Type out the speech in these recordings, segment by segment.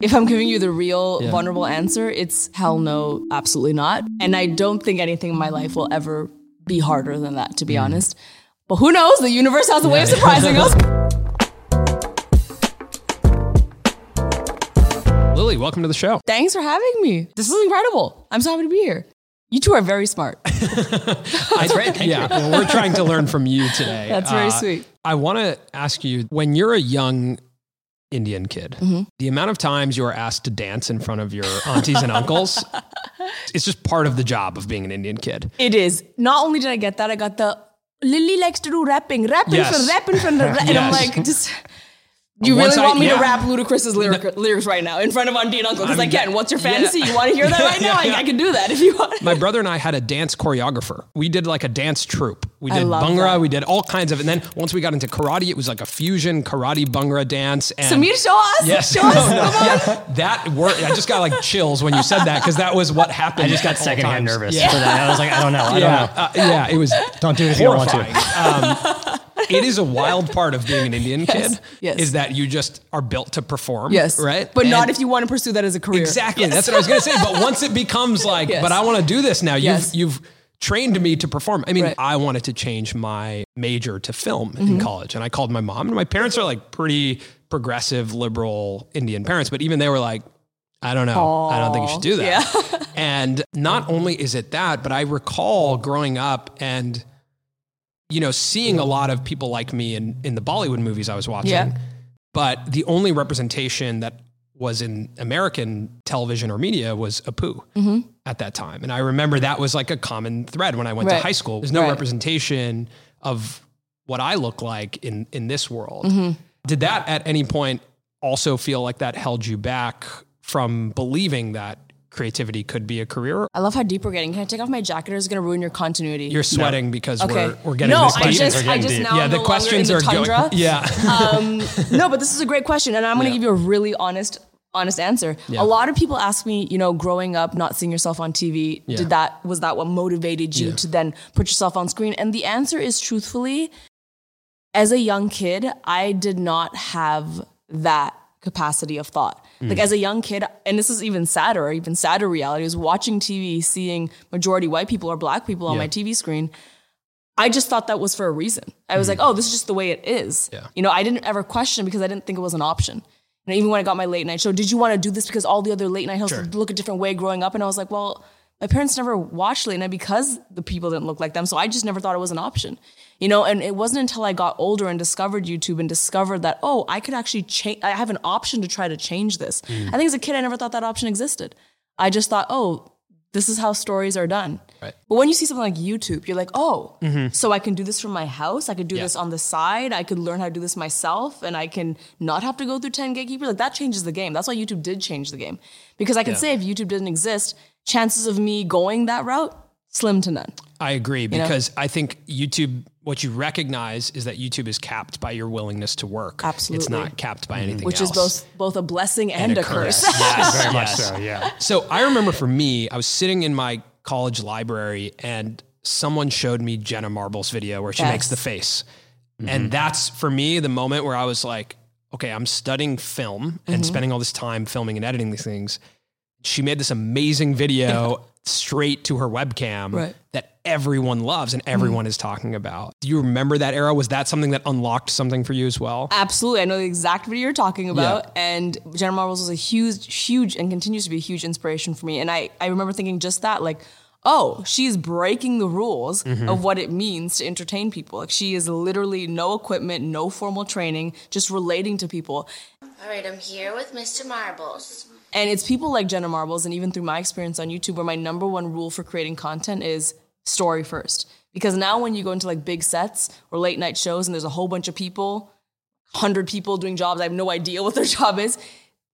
If I'm giving you the real vulnerable answer, it's hell no, absolutely not. And I don't think anything in my life will ever be harder than that, to be honest. But who knows? The universe has a way of surprising us. Lily, welcome to the show. Thanks for having me. This is incredible. I'm so happy to be here. You two are very smart. That's right. Thank you. Well, we're trying to learn from you today. That's very sweet. I want to ask you, when you're a young Indian kid, the amount of times you are asked to dance in front of your aunties and uncles, it's just part of the job of being an Indian kid. It is. Not only did I get that, I got the, Lily likes to do rapping in front of, and I'm like, just... You really want me to rap Ludacris's lyrics right now in front of auntie and uncle? Because I can. What's your fantasy? You want to hear that right now? Yeah. I can do that if you want. My brother and I had a dance choreographer. We did like a dance troupe. We did bhangra. We did all kinds of, and then once we got into karate, it was like a fusion karate bhangra dance. And Samir, show us. Yes. Show us. That worked. I just got like chills when you said that because that was what happened. I just got secondhand nervous for that. I was like, I don't know. It was. Don't do it if you don't want to. It is a wild part of being an Indian kid is that you just are built to perform. Yes. Right. But not if you want to pursue that as a career. Exactly. Yes. That's what I was going to say. But once it becomes like, but I want to do this now. You've trained me to perform. I mean, I wanted to change my major to film in college. And I called my mom, and my parents are like pretty progressive, liberal Indian parents. But even they were like, I don't know. Aww. I don't think you should do that. Yeah. And not only is it that, but I recall growing up and seeing a lot of people like me in the Bollywood movies I was watching, but the only representation that was in American television or media was Apu at that time. And I remember that was like a common thread when I went to high school. There's no representation of what I look like in this world. Did that at any point also feel like that held you back from believing that creativity could be a career? I love how deep we're getting. Can I take off my jacket, or is it going to ruin your continuity? You're sweating because we're getting these questions. The questions are going. Yeah. No, but this is a great question, and I'm going to give you a really honest answer. Yeah. A lot of people ask me, growing up, not seeing yourself on TV, was that what motivated you to then put yourself on screen? And the answer is, truthfully, as a young kid, I did not have that capacity of thought. Like as a young kid, and this is even sadder reality, is watching TV, seeing majority white people or black people on my TV screen. I just thought that was for a reason. I was like, oh, this is just the way it is. Yeah. I didn't ever question because I didn't think it was an option. And even when I got my late night show, did you want to do this because all the other late night hosts look a different way growing up? And I was like, well, my parents never watched late night because the people didn't look like them. So I just never thought it was an option. And it wasn't until I got older and discovered YouTube and discovered that, oh, I could actually change. I have an option to try to change this. I think as a kid, I never thought that option existed. I just thought, oh, this is how stories are done. Right. But when you see something like YouTube, you're like, oh, so I can do this from my house. I could do this on the side. I could learn how to do this myself, and I can not have to go through 10 gatekeepers. Like, that changes the game. That's why YouTube did change the game. Because I can say if YouTube didn't exist, chances of me going that route, slim to none. I agree, because I think YouTube, what you recognize is that YouTube is capped by your willingness to work. Absolutely. It's not capped by anything else. Which is both a blessing and a curse. Yes, very much so, yeah. So I remember for me, I was sitting in my college library and someone showed me Jenna Marbles' video where she makes the face. And that's, for me, the moment where I was like, okay, I'm studying film and spending all this time filming and editing these things. She made this amazing video straight to her webcam that everyone loves and everyone is talking about. Do you remember that era? Was that something that unlocked something for you as well? Absolutely. I know the exact video you're talking about. And Jenna Marbles was a huge and continues to be a huge inspiration for me. And I remember thinking just that, like, oh, she's breaking the rules of what it means to entertain people. Like, she is literally no equipment, no formal training, just relating to people. All right, I'm here with Mr. Marbles. And it's people like Jenna Marbles, and even through my experience on YouTube, where my number one rule for creating content is story first. Because now when you go into like big sets or late night shows and there's a whole bunch of people, 100 people doing jobs, I have no idea what their job is.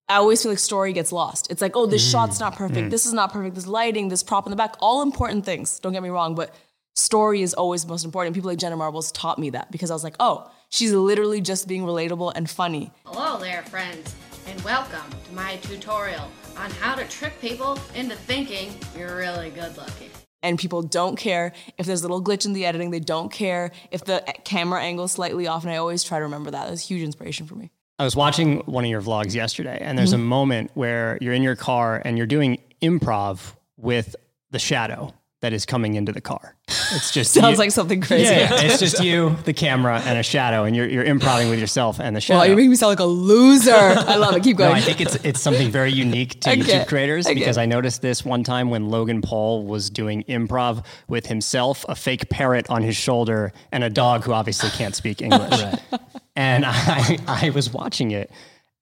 I always feel like story gets lost. It's like, oh, this shot's not perfect. This is not perfect. This lighting, this prop in the back, all important things. Don't get me wrong, but story is always the most important. People like Jenna Marbles taught me that because I was like, oh, she's literally just being relatable and funny. Hello there, friends, and welcome to my tutorial on how to trick people into thinking you're really good looking. And people don't care if there's a little glitch in the editing. They don't care if the camera angle's slightly off. And I always try to remember that. It was a huge inspiration for me. I was watching one of your vlogs yesterday, and there's a moment where you're in your car and you're doing improv with the shadow that is coming into the car. It's just sounds like something crazy. Yeah, it's just you, the camera, and a shadow, and you're improvising with yourself and the shadow. Wow, you make me sound like a loser. I love it. Keep going. No, I think it's something very unique to YouTube creators because I noticed this one time when Logan Paul was doing improv with himself, a fake parrot on his shoulder, and a dog who obviously can't speak English. Right. And I was watching it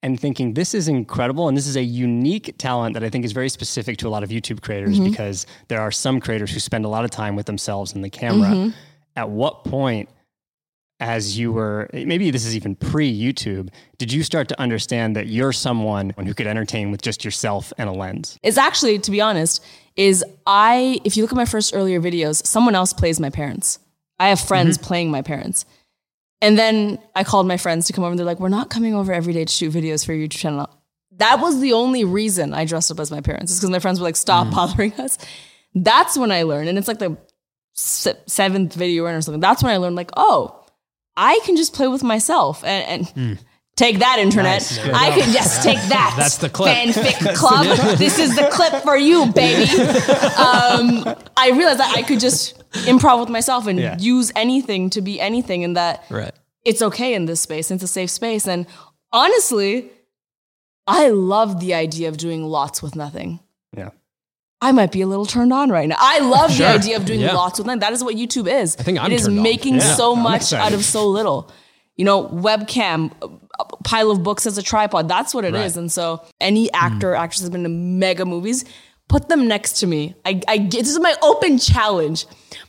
and thinking, this is incredible. And this is a unique talent that I think is very specific to a lot of YouTube creators because there are some creators who spend a lot of time with themselves and the camera. At what point, as you were, maybe this is even pre-YouTube, did you start to understand that you're someone who could entertain with just yourself and a lens? It's actually, to be honest, if you look at my first earlier videos, someone else plays my parents. I have friends playing my parents. And then I called my friends to come over and they're like, we're not coming over every day to shoot videos for your YouTube channel. That was the only reason I dressed up as my parents, is because my friends were like, stop bothering us. That's when I learned. And it's like the seventh video in or something. That's when I learned like, oh, I can just play with myself and take that, internet. Nice. I can just take that. That's the clip. Fanfic club. This is the clip for you, baby. I realized that I could just improv with myself and use anything to be anything, and that it's okay in this space. It's a safe space. And honestly, I love the idea of doing lots with nothing. Yeah. I might be a little turned on right now. I love the idea of doing lots with nothing. That is what YouTube is. I think I'm turned on. It is making so much out of so little. You know, webcam, a pile of books as a tripod. That's what it is. And so any actor or actress has been to mega movies, put them next to me. This is my open challenge.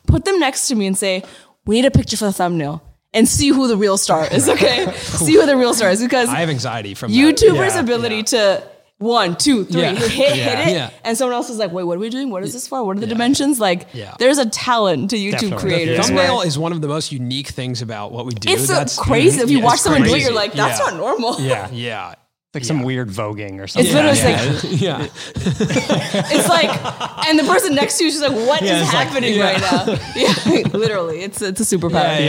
Put them next to me and say, we need a picture for the thumbnail, and see who the real star is, okay? See who the real star is, because I have anxiety from YouTubers' ability to 1, 2, 3, hit it. Yeah. And someone else is like, wait, what are we doing? What is this for? What are the dimensions? Like, there's a talent to YouTube creators. The thumbnail is one of the most unique things about what we do. It's crazy. If you watch someone do it, you're like, that's not normal. Yeah. Like some weird voguing or something. It's literally like, it's like, and the person next to you is just like, what is happening right now? Literally, it's a superpower.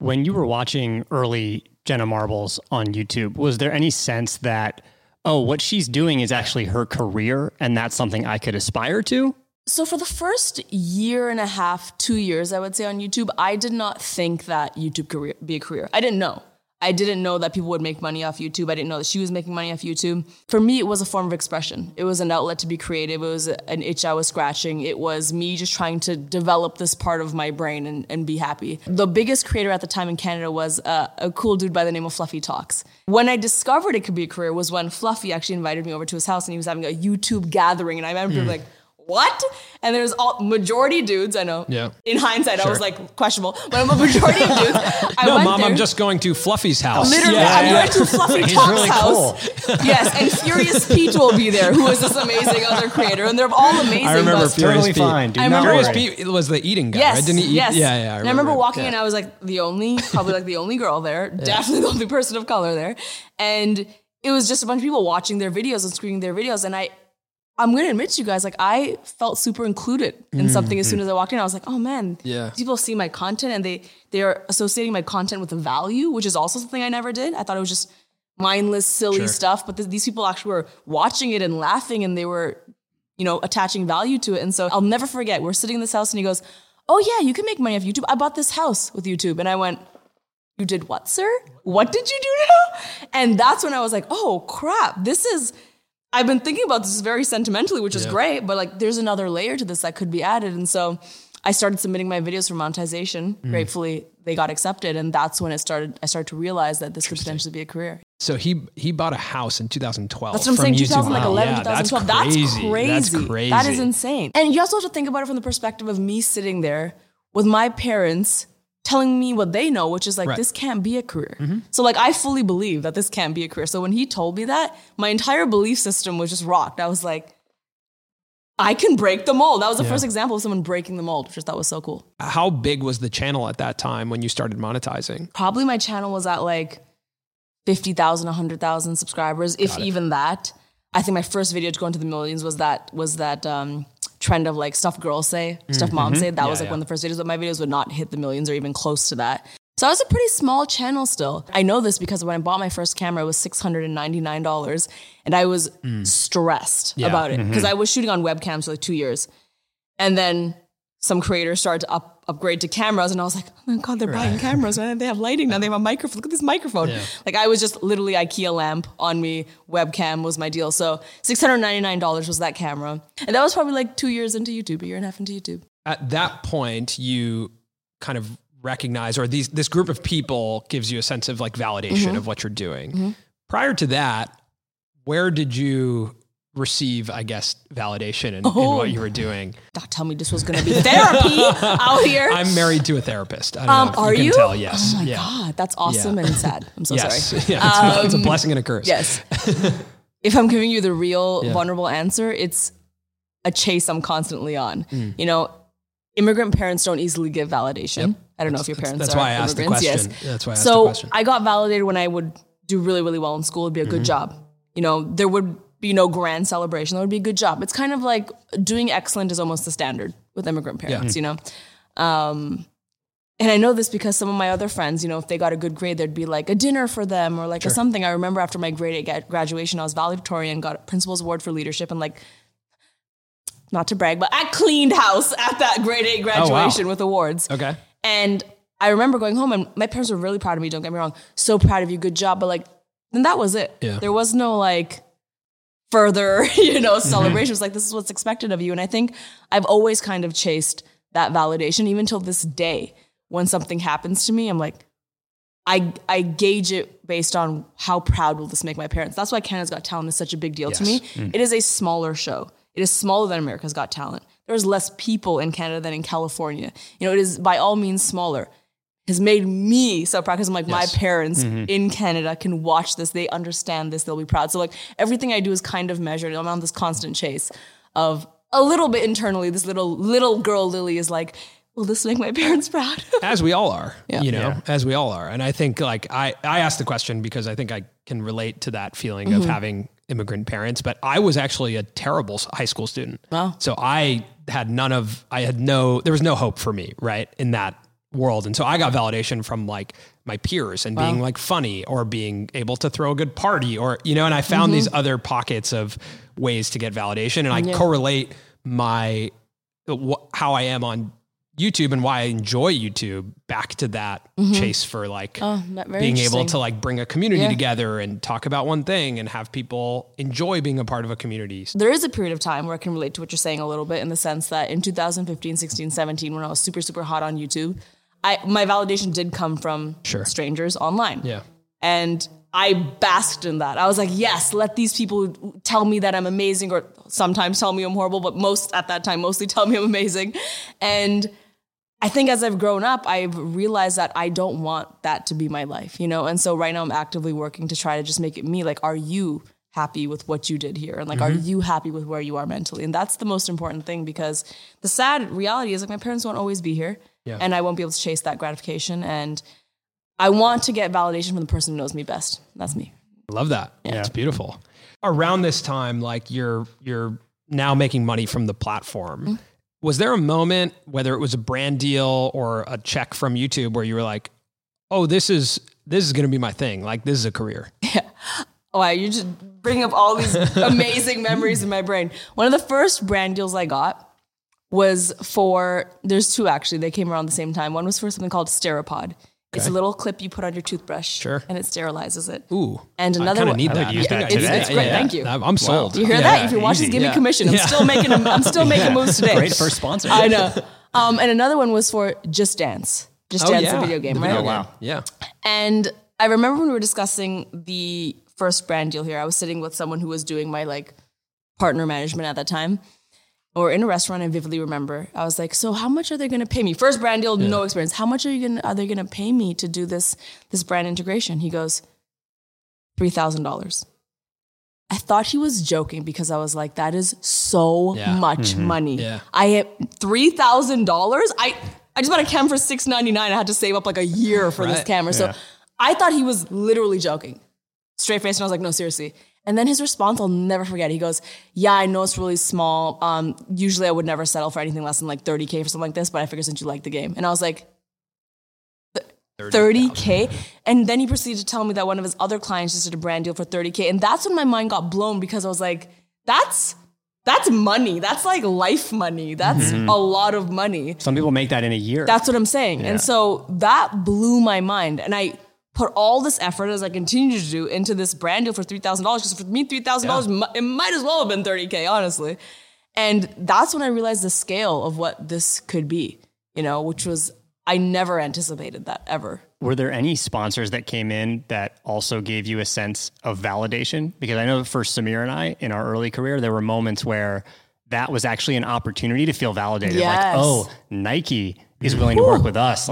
When you were watching early Jenna Marbles on YouTube, was there any sense that, oh, what she's doing is actually her career and that's something I could aspire to? So for the first year and a half, 2 years, I would say on YouTube, I did not think that YouTube could be a career. I didn't know. I didn't know that people would make money off YouTube. I didn't know that she was making money off YouTube. For me, it was a form of expression. It was an outlet to be creative. It was an itch I was scratching. It was me just trying to develop this part of my brain and be happy. The biggest creator at the time in Canada was a cool dude by the name of Fluffy Talks. When I discovered it could be a career was when Fluffy actually invited me over to his house and he was having a YouTube gathering. And I remember like, what? And there's all majority dudes, I know. Yeah. In hindsight, I was like questionable, but I'm a majority of dudes. I'm just going to Fluffy's house. Literally, I'm going to Fluffy Talk's really house. Cool. Yes, and Furious Peach will be there, who is this amazing other creator, and they're all amazing. I remember Furious Pete. Furious Pete was the eating guy. Yes, right? Didn't he eat? Yes. Yeah, yeah. I remember walking in, I was like probably the only girl there, definitely the only person of color there, and it was just a bunch of people watching their videos and screening their videos, and I'm going to admit to you guys, like, I felt super included in something as soon as I walked in. I was like, oh man, people see my content and they are associating my content with a value, which is also something I never did. I thought it was just mindless, silly stuff, but these people actually were watching it and laughing and they were, you know, attaching value to it. And so I'll never forget, we're sitting in this house and he goes, oh yeah, you can make money off YouTube. I bought this house with YouTube. And I went, you did what, sir? What did you do now? And that's when I was like, oh crap, I've been thinking about this very sentimentally, which is great, but like there's another layer to this that could be added. And so I started submitting my videos for monetization. Gratefully, they got accepted. And that's when it started. I started to realize that this could potentially be a career. So he bought a house in 2012. That's what I'm saying, 2011, wow. 2012. That's crazy. That is insane. And you also have to think about it from the perspective of me sitting there with my parents telling me what they know, which is like, this can't be a career. Mm-hmm. So like, I fully believe that this can't be a career. So when he told me that, my entire belief system was just rocked. I was like, I can break the mold. That was the first example of someone breaking the mold, which I thought was so cool. How big was the channel at that time when you started monetizing? Probably my channel was at like 50,000, 100,000 subscribers, if even that. I think my first video to go into the millions was that trend of like stuff girls say, stuff moms say. That was like one of the first videos, but my videos would not hit the millions or even close to that. So I was a pretty small channel still. I know this because when I bought my first camera, it was $699 and I was stressed about it because I was shooting on webcams for like 2 years. And then some creators started to upgrade to cameras and I was like, oh my God, they're buying cameras. And they have lighting now. They have a microphone. Look at this microphone. Yeah. Like I was just literally IKEA lamp on me. Webcam was my deal. So $699 was that camera. And that was probably like 2 years into YouTube, a year and a half into YouTube. At that point, you kind of recognize, or this group of people gives you a sense of like validation of what you're doing. Prior to that, where did you receive, I guess, validation in what you were doing? Don't tell me this was going to be therapy out here. I'm married to a therapist. I don't know if are you? Can tell, yes. Oh my God, that's awesome and sad. I'm so sorry. Yeah, it's a blessing and a curse. Yes. If I'm giving you the real vulnerable answer, it's a chase I'm constantly on. You know, immigrant parents don't easily give validation. I don't know if your parents are immigrants. That's why I asked the question. So I got validated when I would do really, really well in school. It'd be a good job. You know, there would be no grand celebration. That would be a good job. It's kind of like doing excellent is almost the standard with immigrant parents, you know? And I know this because some of my other friends, you know, if they got a good grade, there'd be like a dinner for them or like a something. I remember after my grade at graduation, I was valedictorian, got a principal's award for leadership and like, not to brag, but I cleaned house at that grade 8 graduation with awards. Okay. And I remember going home and my parents were really proud of me. Don't get me wrong. So proud of you. Good job. But like, then that was it. Yeah. There was no like further, you know, celebration. It was like, this is what's expected of you. And I think I've always kind of chased that validation, even till this day, when something happens to me, I'm like, I gauge it based on how proud will this make my parents. That's why Canada's Got Talent is such a big deal to me. It is a smaller show. It is smaller than America's Got Talent. There's less people in Canada than in California. You know, it is by all means smaller. Has made me so proud because I'm like, my parents in Canada can watch this. They understand this. They'll be proud. So like everything I do is kind of measured. I'm on this constant chase of a little bit internally. This little girl Lily is like, will this make my parents proud? As we all are, you know, as we all are. And I think like I asked the question because I think I can relate to that feeling of having immigrant parents, but I was actually a terrible high school student. Wow. So there was no hope for me, right, in that world. And so I got validation from like my peers and being like funny or being able to throw a good party or, you know, and I found these other pockets of ways to get validation. And I correlate how I am on YouTube and why I enjoy YouTube back to that chase for like being able to like bring a community together and talk about one thing and have people enjoy being a part of a community. There is a period of time where I can relate to what you're saying a little bit in the sense that in 2015, 16, 17, when I was super, super hot on YouTube, my validation did come from strangers online. Yeah. And I basked in that. I was like, yes, let these people tell me that I'm amazing or sometimes tell me I'm horrible, but mostly tell me I'm amazing. And I think as I've grown up, I've realized that I don't want that to be my life, you know? And so right now I'm actively working to try to just make it me. Like, are you happy with what you did here? And like, are you happy with where you are mentally? And that's the most important thing because the sad reality is like my parents won't always be here and I won't be able to chase that gratification. And I want to get validation from the person who knows me best. That's me. I love that. Yeah. It's beautiful. Around this time, like you're now making money from the platform. Mm-hmm. Was there a moment, whether it was a brand deal or a check from YouTube, where you were like, "Oh, this is going to be my thing. Like this is a career." Yeah. Wow, you're just bringing up all these amazing memories in my brain. One of the first brand deals I got was there's two actually. They came around the same time. One was for something called Steripod. Okay. It's a little clip you put on your toothbrush and it sterilizes it. Ooh. And another I one. Need that. I would use that today. It's great. Yeah. Thank you. I'm sold. You hear that? If you watch this, give me commission. I'm still making moves today. Great first sponsor. I know. And another one was for Just Dance. Just Dance, the video game, right? Oh, wow. Yeah. And I remember when we were discussing the first brand deal here, I was sitting with someone who was doing my like partner management at that time. Or in a restaurant, I vividly remember. I was like, so how much are they going to pay me? First brand deal, no experience. How much are they going to pay me to do this brand integration? He goes, $3,000. I thought he was joking because I was like, that is so much money. Yeah. I have $3,000. I just bought a camera for $699. I had to save up like a year for this camera. Yeah. So I thought he was literally joking. Straight face. And I was like, no, seriously. And then his response, I'll never forget. He goes, yeah, I know it's really small. Usually I would never settle for anything less than like 30K for something like this, but I figured since you like the game. And I was like, 30K? And then he proceeded to tell me that one of his other clients just did a brand deal for 30K. And that's when my mind got blown because I was like, that's money. That's like life money. That's a lot of money. Some people make that in a year. That's what I'm saying. Yeah. And so that blew my mind. And I put all this effort, as I continue to do, into this brand deal for $3,000. Because for me, $3,000, it might as well have been 30K, honestly. And that's when I realized the scale of what this could be, you know, which was, I never anticipated that ever. Were there any sponsors that came in that also gave you a sense of validation? Because I know for Samir and I, in our early career, there were moments where that was actually an opportunity to feel validated. Yes. Like, oh, Nike is willing to work with us.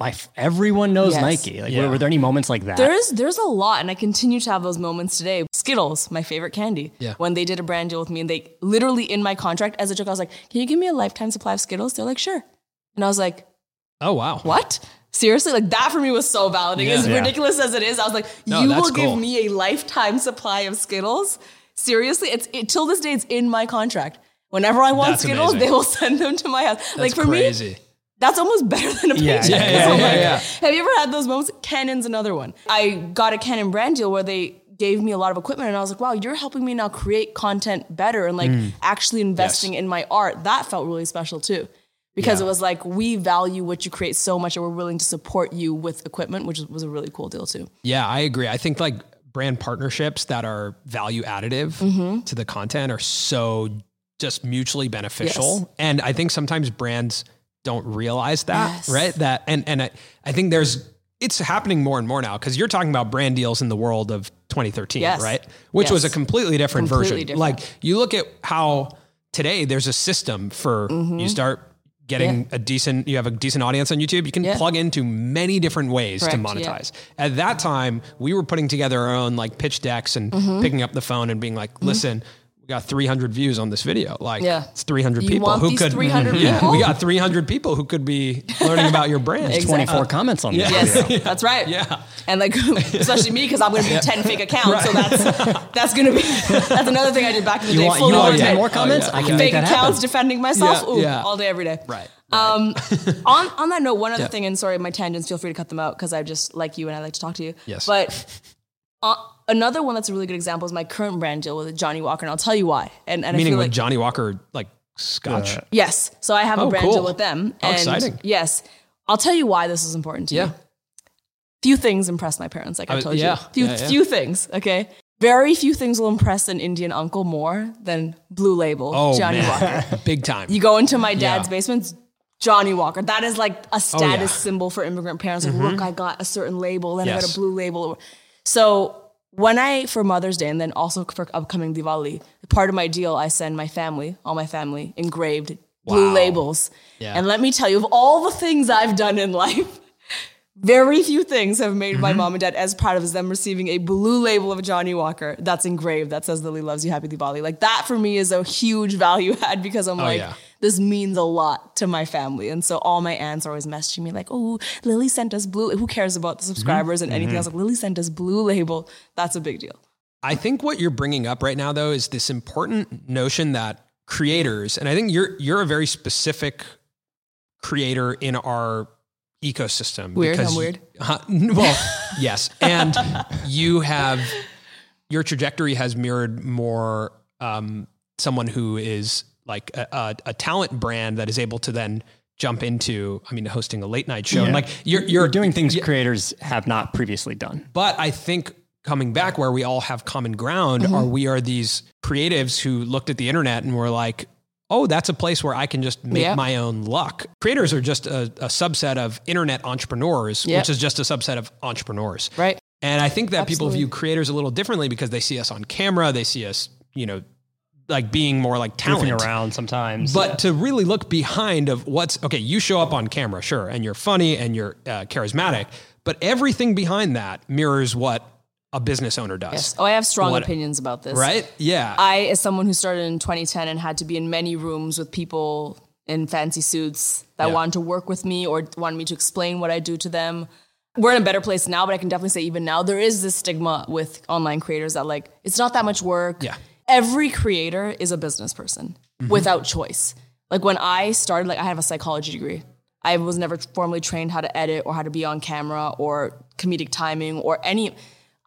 Like, everyone knows Nike. Like, were there any moments like that? There's a lot, and I continue to have those moments today. Skittles, my favorite candy. Yeah. When they did a brand deal with me, and they literally in my contract as a joke, I was like, "Can you give me a lifetime supply of Skittles?" They're like, "Sure," and I was like, "Oh wow, what?" Seriously, like that for me was so validating. Yeah. As ridiculous as it is, I was like, no, "You will give me a lifetime supply of Skittles." Seriously, it's till this day, it's in my contract. Whenever I want Skittles, they will send them to my house. That's like for me. That's almost better than a paycheck. Yeah. Have you ever had those moments? Canon's another one. I got a Canon brand deal where they gave me a lot of equipment and I was like, wow, you're helping me now create content better and like actually investing in my art. That felt really special too. Because it was like, we value what you create so much and we're willing to support you with equipment, which was a really cool deal too. Yeah, I agree. I think like brand partnerships that are value additive to the content are so just mutually beneficial. Yes. And I think sometimes brands don't realize that, right? That, and I think it's happening more and more now because you're talking about brand deals in the world of 2013, right? Which was a completely different version. Like you look at how today there's a system for you start getting you have a decent audience on YouTube. You can plug into many different ways to monetize. Yeah. At that time, we were putting together our own like pitch decks and picking up the phone and being like, listen, got 300 views on this video. Like it's 300 people who could, we got 300 people who could be learning about your brand. Exactly. 24 comments on this video. That's right. Yeah. And like, especially me, cause I'm going to do 10 fake accounts. Right. So that's going to be, that's another thing I did back in the day. You want 10 more comments? I can make fake accounts defending myself all day, every day. Right. On that note, one other thing, and sorry, my tangents, feel free to cut them out. Cause I just like you and I like to talk to you, but another one that's a really good example is my current brand deal with Johnny Walker, and I'll tell you why. And meaning I feel with like, Johnny Walker, like Scotch. Yes. So I have a brand deal with them. How exciting. Yes. I'll tell you why this is important to me. Few things impress my parents, like I told you. Few things, okay? Very few things will impress an Indian uncle more than Blue Label, Johnny Walker. Big time. You go into my dad's basement, Johnny Walker. That is like a status symbol for immigrant parents. Like, look, I got a certain label, then I got a Blue Label. So when for Mother's Day, and then also for upcoming Diwali, part of my deal, I send my family, all my family, engraved blue labels. Yeah. And let me tell you, of all the things I've done in life, very few things have made my mom and dad as proud of as them receiving a blue label of Johnny Walker that's engraved, that says Lily loves you, happy Diwali. Like that for me is a huge value add because I'm this means a lot to my family. And so all my aunts are always messaging me like, oh, Lily sent us blue. Who cares about the subscribers and anything else? Like, Lily sent us blue label. That's a big deal. I think what you're bringing up right now though is this important notion that creators, and I think you're a very specific creator in our ecosystem. Weird, I'm weird. Yes. And your trajectory has mirrored more someone who is like a talent brand that is able to then jump into, I mean, hosting a late night show. Yeah. And like you're doing things creators have not previously done. But I think coming back where we all have common ground are we are these creatives who looked at the internet and were like, oh, that's a place where I can just make my own luck. Creators are just a subset of internet entrepreneurs, which is just a subset of entrepreneurs. Right. And I think that people view creators a little differently because they see us on camera. They see us, you know, like being more like talent around sometimes, but to really look behind of what's okay. You show up on camera, sure. And you're funny and you're charismatic, but everything behind that mirrors what a business owner does. Yes. Oh, I have strong opinions about this. Right? Yeah. I, as someone who started in 2010 and had to be in many rooms with people in fancy suits that wanted to work with me or wanted me to explain what I do to them. We're in a better place now, but I can definitely say even now, there is this stigma with online creators that like, it's not that much work. Yeah. Every creator is a business person without choice. Like when I started, like I have a psychology degree. I was never formally trained how to edit or how to be on camera or comedic timing or any...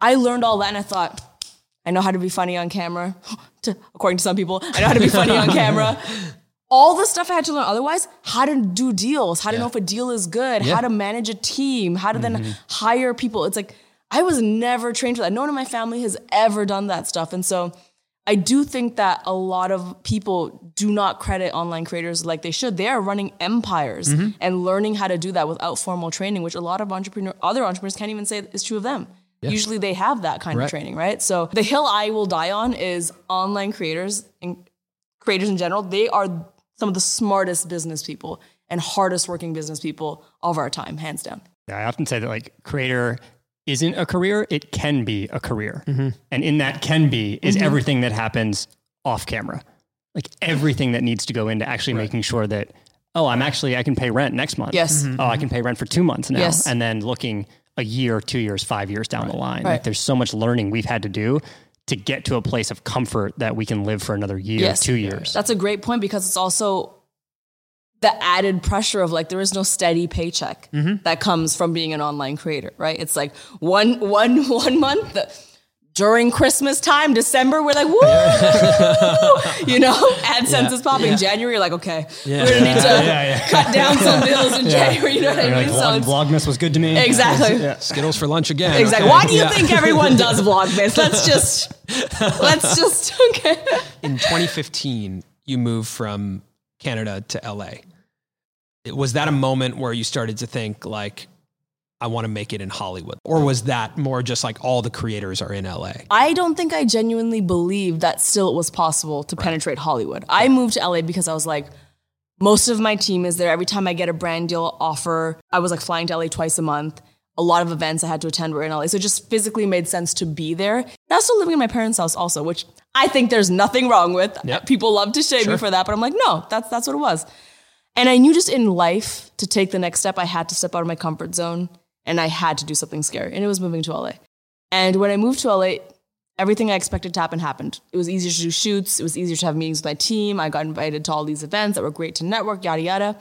I learned all that and I thought, I know how to be funny on camera. According to some people, I know how to be funny on camera. All the stuff I had to learn otherwise, how to do deals, how to know if a deal is good, how to manage a team, how to then hire people. It's like, I was never trained for that. No one in my family has ever done that stuff. And so I do think that a lot of people do not credit online creators like they should. They are running empires and learning how to do that without formal training, which a lot of other entrepreneurs can't even say is true of them. Yeah. Usually they have that kind of training, right? So the hill I will die on is online creators and creators in general. They are some of the smartest business people and hardest working business people of our time, hands down. Yeah, I often say that like creator isn't a career. It can be a career. And in that can be is everything that happens off camera. Like everything that needs to go into actually making sure that, oh, I can pay rent next month. Yes. Oh, I can pay rent for 2 months now. Yes. And then looking a year, 2 years, 5 years down the line. Like there's so much learning we've had to do to get to a place of comfort that we can live for another year, 2 years. That's a great point because it's also the added pressure of like, there is no steady paycheck that comes from being an online creator, right? It's like one month during Christmas time, December, we're like, woo, you know, AdSense is popping. January, you're like, okay, we're going to need to cut down some bills in January. You know what I mean? Like, so Vlogmas was good to me. Exactly. Skittles for lunch again. Exactly. Okay. Why do you think everyone does Vlogmas? Let's just, okay. In 2015, you moved from Canada to LA. Was that a moment where you started to think like, I want to make it in Hollywood? Or was that more just like all the creators are in LA? I don't think I genuinely believed that still it was possible to penetrate Hollywood. I moved to LA because I was like, most of my team is there. Every time I get a brand deal offer, I was like flying to LA twice a month. A lot of events I had to attend were in LA. So it just physically made sense to be there. And I was still living in my parents' house also, which I think there's nothing wrong with. Yep. People love to shame me for that, but I'm like, no, that's what it was. And I knew just in life to take the next step, I had to step out of my comfort zone. And I had to do something scary. And it was moving to LA. And when I moved to LA, everything I expected to happen happened. It was easier to do shoots. It was easier to have meetings with my team. I got invited to all these events that were great to network, yada, yada.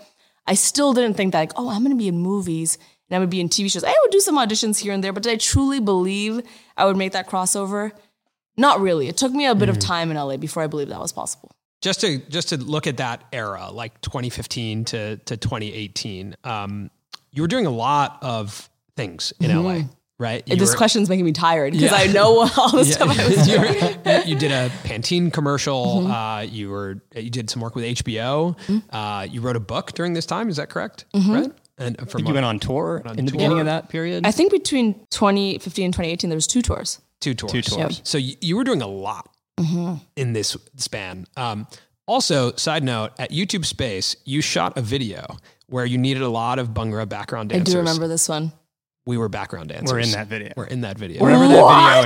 I still didn't think that, like, oh, I'm going to be in movies and I'm going to be in TV shows. I would do some auditions here and there, but did I truly believe I would make that crossover? Not really. It took me a bit of time in LA before I believed that was possible. Just to look at that era, like 2015 to 2018, you were doing a lot of things in LA, right? This question's making me tired because I know all the stuff I was doing. You did a Pantene commercial. You did some work with HBO. You wrote a book during this time. Is that correct? Right. And you went on tour in the beginning of that period? I think between 2015 and 2018, there was two tours. Yep. So you were doing a lot in this span. Also, side note, at YouTube Space, you shot a video where you needed a lot of Bhangra background dancers. I do remember this one. We were background dancers. We're in that video. Whatever that video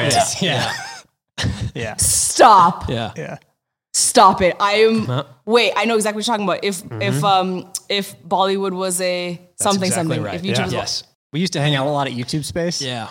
is. Yeah. Stop. Yeah. Stop it. Wait, I know exactly what you're talking about. If Bollywood was a something. Right. If YouTube was we used to hang out a lot at YouTube Space. Yeah.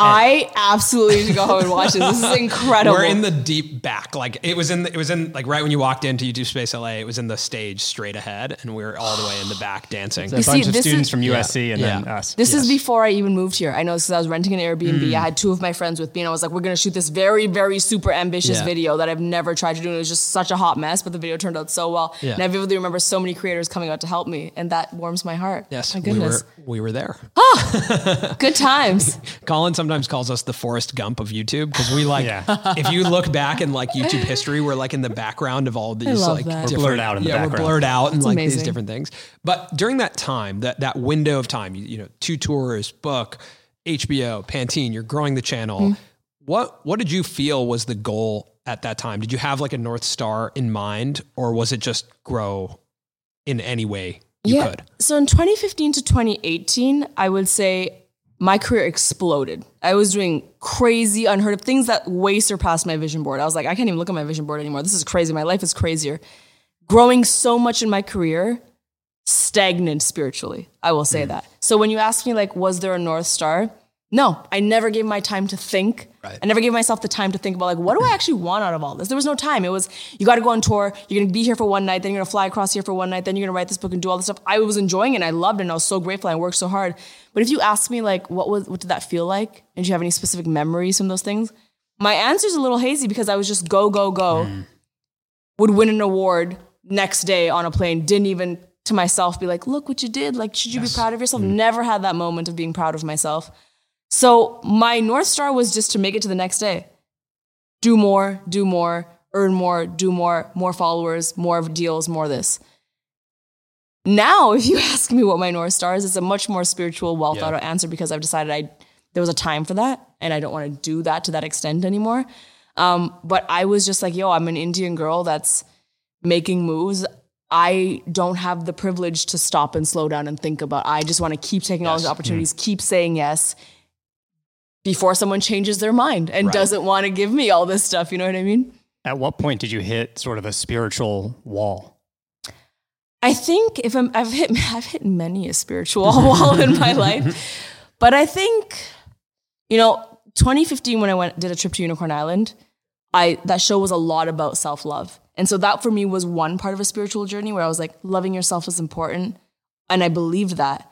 I absolutely need to go home and watch this. This is incredible. We're in the deep back. Like it was in like right when you walked into YouTube Space LA, it was in the stage straight ahead and we were all the way in the back dancing. A bunch of students from USC and then us. This is before I even moved here. I know because I was renting an Airbnb. I had two of my friends with me and I was like, we're going to shoot this very, very super ambitious video that I've never tried to do. And it was just such a hot mess, but the video turned out so well. Yeah. And I vividly remember so many creators coming out to help me and that warms my heart. Yes. My goodness. We were there. Oh, good times. Colin, sometimes calls us the Forrest Gump of YouTube, because we like, if you look back in like YouTube history, we're like in the background of all these like different, we're blurred out in the background. We're blurred out and like amazing. These different things. But during that time, that window of time, you know, Two Tours, book, HBO, Pantene, you're growing the channel. Mm-hmm. What did you feel was the goal at that time? Did you have like a North Star in mind, or was it just grow in any way you could? So in 2015 to 2018, I would say my career exploded. I was doing crazy, unheard of things that way surpassed my vision board. I was like, I can't even look at my vision board anymore. This is crazy. My life is crazier. Growing so much in my career, stagnant spiritually, I will say that. So when you ask me like, was there a North Star? No, I never gave my time to think. Right. I never gave myself the time to think about like, what do I actually want out of all this? There was no time. It was, you got to go on tour. You're going to be here for one night. Then you're going to fly across here for one night. Then you're going to write this book and do all this stuff. I was enjoying it. And I loved it. And I was so grateful. I worked so hard. But if you ask me like, what did that feel like? And do you have any specific memories from those things? My answer's a little hazy because I was just go. Would win an award next day on a plane. Didn't even to myself be like, look what you did. Like, should you be proud of yourself? Never had that moment of being proud of myself. So my North Star was just to make it to the next day. Do more, earn more, do more followers, more deals, more this. Now, if you ask me what my North Star is, it's a much more spiritual, well-thought-out answer, because I've decided there was a time for that, and I don't want to do that to that extent anymore. But I was just like, yo, I'm an Indian girl that's making moves. I don't have the privilege to stop and slow down and think about, I just want to keep taking all these opportunities, keep saying yes before someone changes their mind and doesn't want to give me all this stuff. You know what I mean? At what point did you hit sort of a spiritual wall? I think if I've hit many a spiritual wall in my life, but I think, 2015 when I did a trip to Unicorn Island, that show was a lot about self-love. And so that for me was one part of a spiritual journey where I was like, loving yourself is important. And I believed that.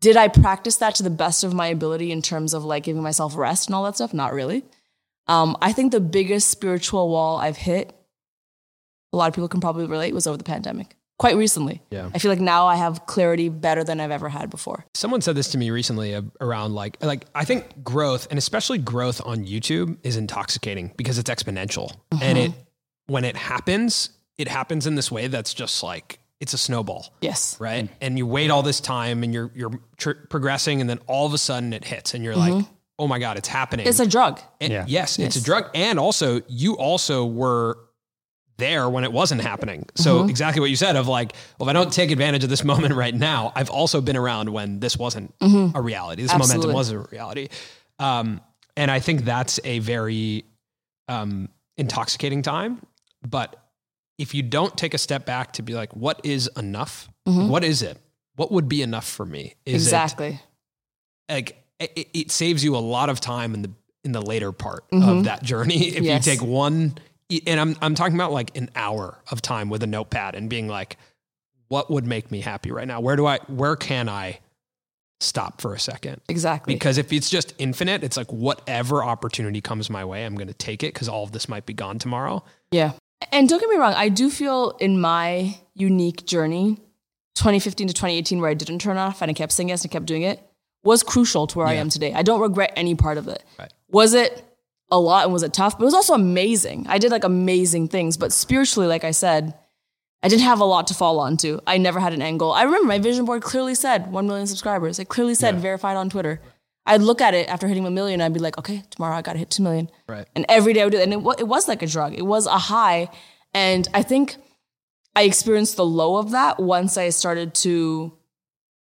Did I practice that to the best of my ability in terms of like giving myself rest and all that stuff? Not really. I think the biggest spiritual wall I've hit, a lot of people can probably relate, was over the pandemic. Quite recently. Yeah. I feel like now I have clarity better than I've ever had before. Someone said this to me recently around like I think growth, and especially growth on YouTube, is intoxicating because it's exponential. Mm-hmm. And when it happens in this way that's just like, it's a snowball. Yes. Right? And you wait all this time and you're progressing, and then all of a sudden it hits and you're like, oh my God, it's happening. It's a drug. Yes, it's a drug. And also, you also were there when it wasn't happening. So exactly what you said of like, well, if I don't take advantage of this moment right now, I've also been around when this wasn't a reality. This momentum wasn't a reality. And I think that's a very intoxicating time. But if you don't take a step back to be like, what is enough? What is it? What would be enough for me? It saves you a lot of time in the later part of that journey. If you take one, and I'm talking about like an hour of time with a notepad and being like, what would make me happy right now? Where can I stop for a second? Exactly. Because if it's just infinite, it's like whatever opportunity comes my way, I'm going to take it, because all of this might be gone tomorrow. Yeah. And don't get me wrong, I do feel in my unique journey, 2015 to 2018, where I didn't turn off and I kept saying yes and I kept doing it, was crucial to where I am today. I don't regret any part of it. Right. Was it a lot and was it tough? But it was also amazing. I did like amazing things, but spiritually, like I said, I didn't have a lot to fall onto. I never had an end goal. I remember my vision board clearly said 1 million subscribers. It clearly said verified on Twitter. I'd look at it after hitting 1 million. I'd be like, okay, tomorrow I got to hit 2 million. Right. And every day I would do that. And it was like a drug. It was a high. And I think I experienced the low of that once I started to,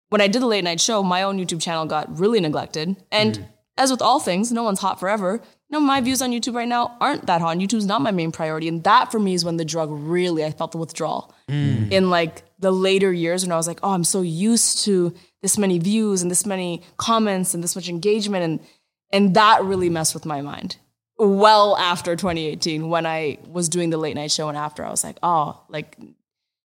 when I did the late night show, my own YouTube channel got really neglected. And as with all things, no one's hot forever. No, my views on YouTube right now aren't that hot. YouTube's not my main priority. And that for me is when the drug really, I felt the withdrawal in like the later years when I was like, oh, I'm so used to this many views and this many comments and this much engagement. And that really messed with my mind well after 2018 when I was doing the late night show. And after I was like, oh, like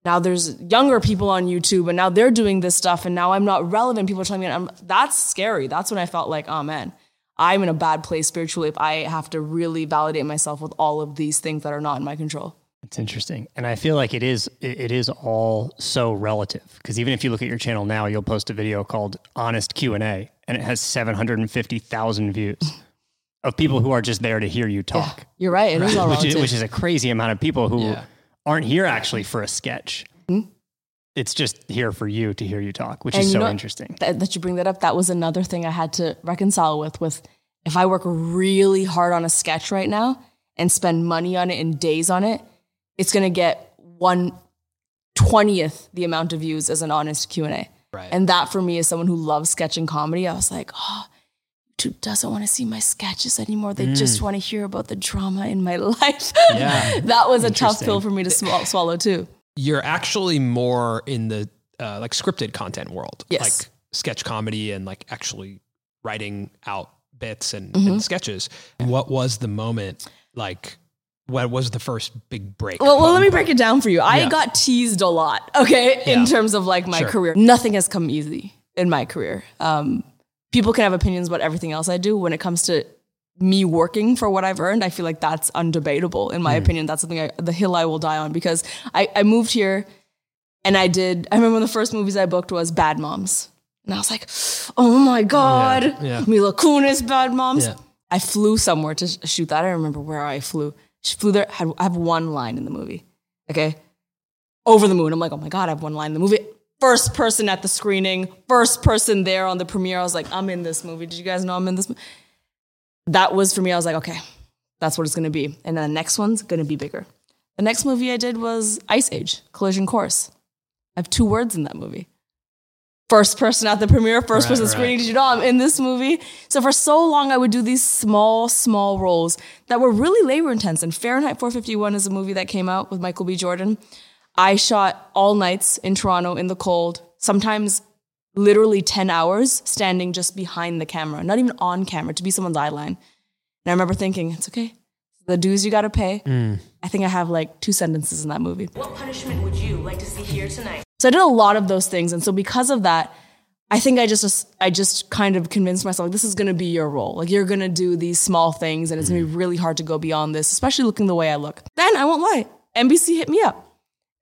now there's younger people on YouTube and now they're doing this stuff. And now I'm not relevant. People are telling me that's scary. That's when I felt like, oh man, I'm in a bad place spiritually if I have to really validate myself with all of these things that are not in my control. It's interesting. And I feel like it is all so relative, because even if you look at your channel now, you'll post a video called Honest Q&A and it has 750,000 views of people who are just there to hear you talk. Yeah, you're right. It is all relative. Which is a crazy amount of people who aren't here actually for a sketch. Mm-hmm. It's just here for you to hear you talk, which is so interesting. That you bring that up. That was another thing I had to reconcile with if I work really hard on a sketch right now and spend money on it and days on it, it's going to get 1/20 the amount of views as an honest Q&A. Right. And that for me, as someone who loves sketch and comedy, I was like, oh, YouTube doesn't want to see my sketches anymore. They just want to hear about the drama in my life. Yeah. That was a tough pill for me to swallow too. You're actually more in the like scripted content world, like sketch comedy and like actually writing out bits and sketches. What was the moment like? What was the first big break? Well, let me break it down for you. I got teased a lot, okay, in terms of like my career. Nothing has come easy in my career. People can have opinions about everything else I do. When it comes to me working for what I've earned, I feel like that's undebatable. In my opinion, that's something the hill I will die on, because I moved here and I remember one of the first movies I booked was Bad Moms. And I was like, oh my God, Mila Kunis, Bad Moms. Yeah. I flew somewhere to shoot that. I don't remember where I flew. She flew there. I have one line in the movie. Okay. Over the moon. I'm like, oh my God, I have one line in the movie. First person at the screening, first person there on the premiere. I was like, I'm in this movie. Did you guys know I'm in this movie? That was for me. I was like, okay, that's what it's going to be. And then the next one's going to be bigger. The next movie I did was Ice Age: Collision Course. I have 2 words in that movie. First person at the premiere, first person screening. Did you know I'm in this movie? So for so long, I would do these small roles that were really labor intense. And Fahrenheit 451 is a movie that came out with Michael B. Jordan. I shot all nights in Toronto in the cold, sometimes literally 10 hours standing just behind the camera, not even on camera, to be someone's eyeline. And I remember thinking, it's okay. The dues you got to pay. I think I have like 2 sentences in that movie. What punishment would you like to see here tonight? So I did a lot of those things. And so because of that, I think I just kind of convinced myself, like, this is going to be your role. Like, you're going to do these small things and it's going to be really hard to go beyond this, especially looking the way I look. Then I won't lie, NBC hit me up.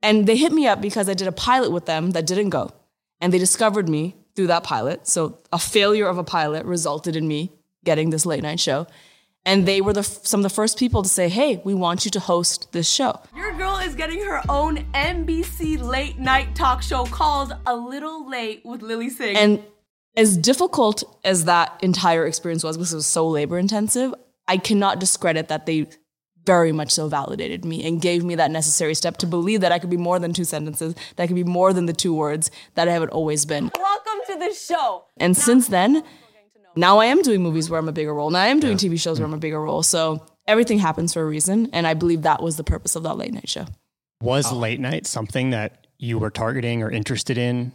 And they hit me up because I did a pilot with them that didn't go. And they discovered me through that pilot. So a failure of a pilot resulted in me getting this late night show. And they were some of the first people to say, hey, we want you to host this show. Your girl is getting her own NBC late night talk show called A Little Late with Lilly Singh. And as difficult as that entire experience was, because it was so labor intensive, I cannot discredit that they very much so validated me and gave me that necessary step to believe that I could be more than 2 sentences, that I could be more than the 2 words that I haven't always been. Welcome to the show. And since then, now I am doing movies where I'm a bigger role. Now I am doing TV shows where I'm a bigger role. So everything happens for a reason. And I believe that was the purpose of that late night show. Was late night something that you were targeting or interested in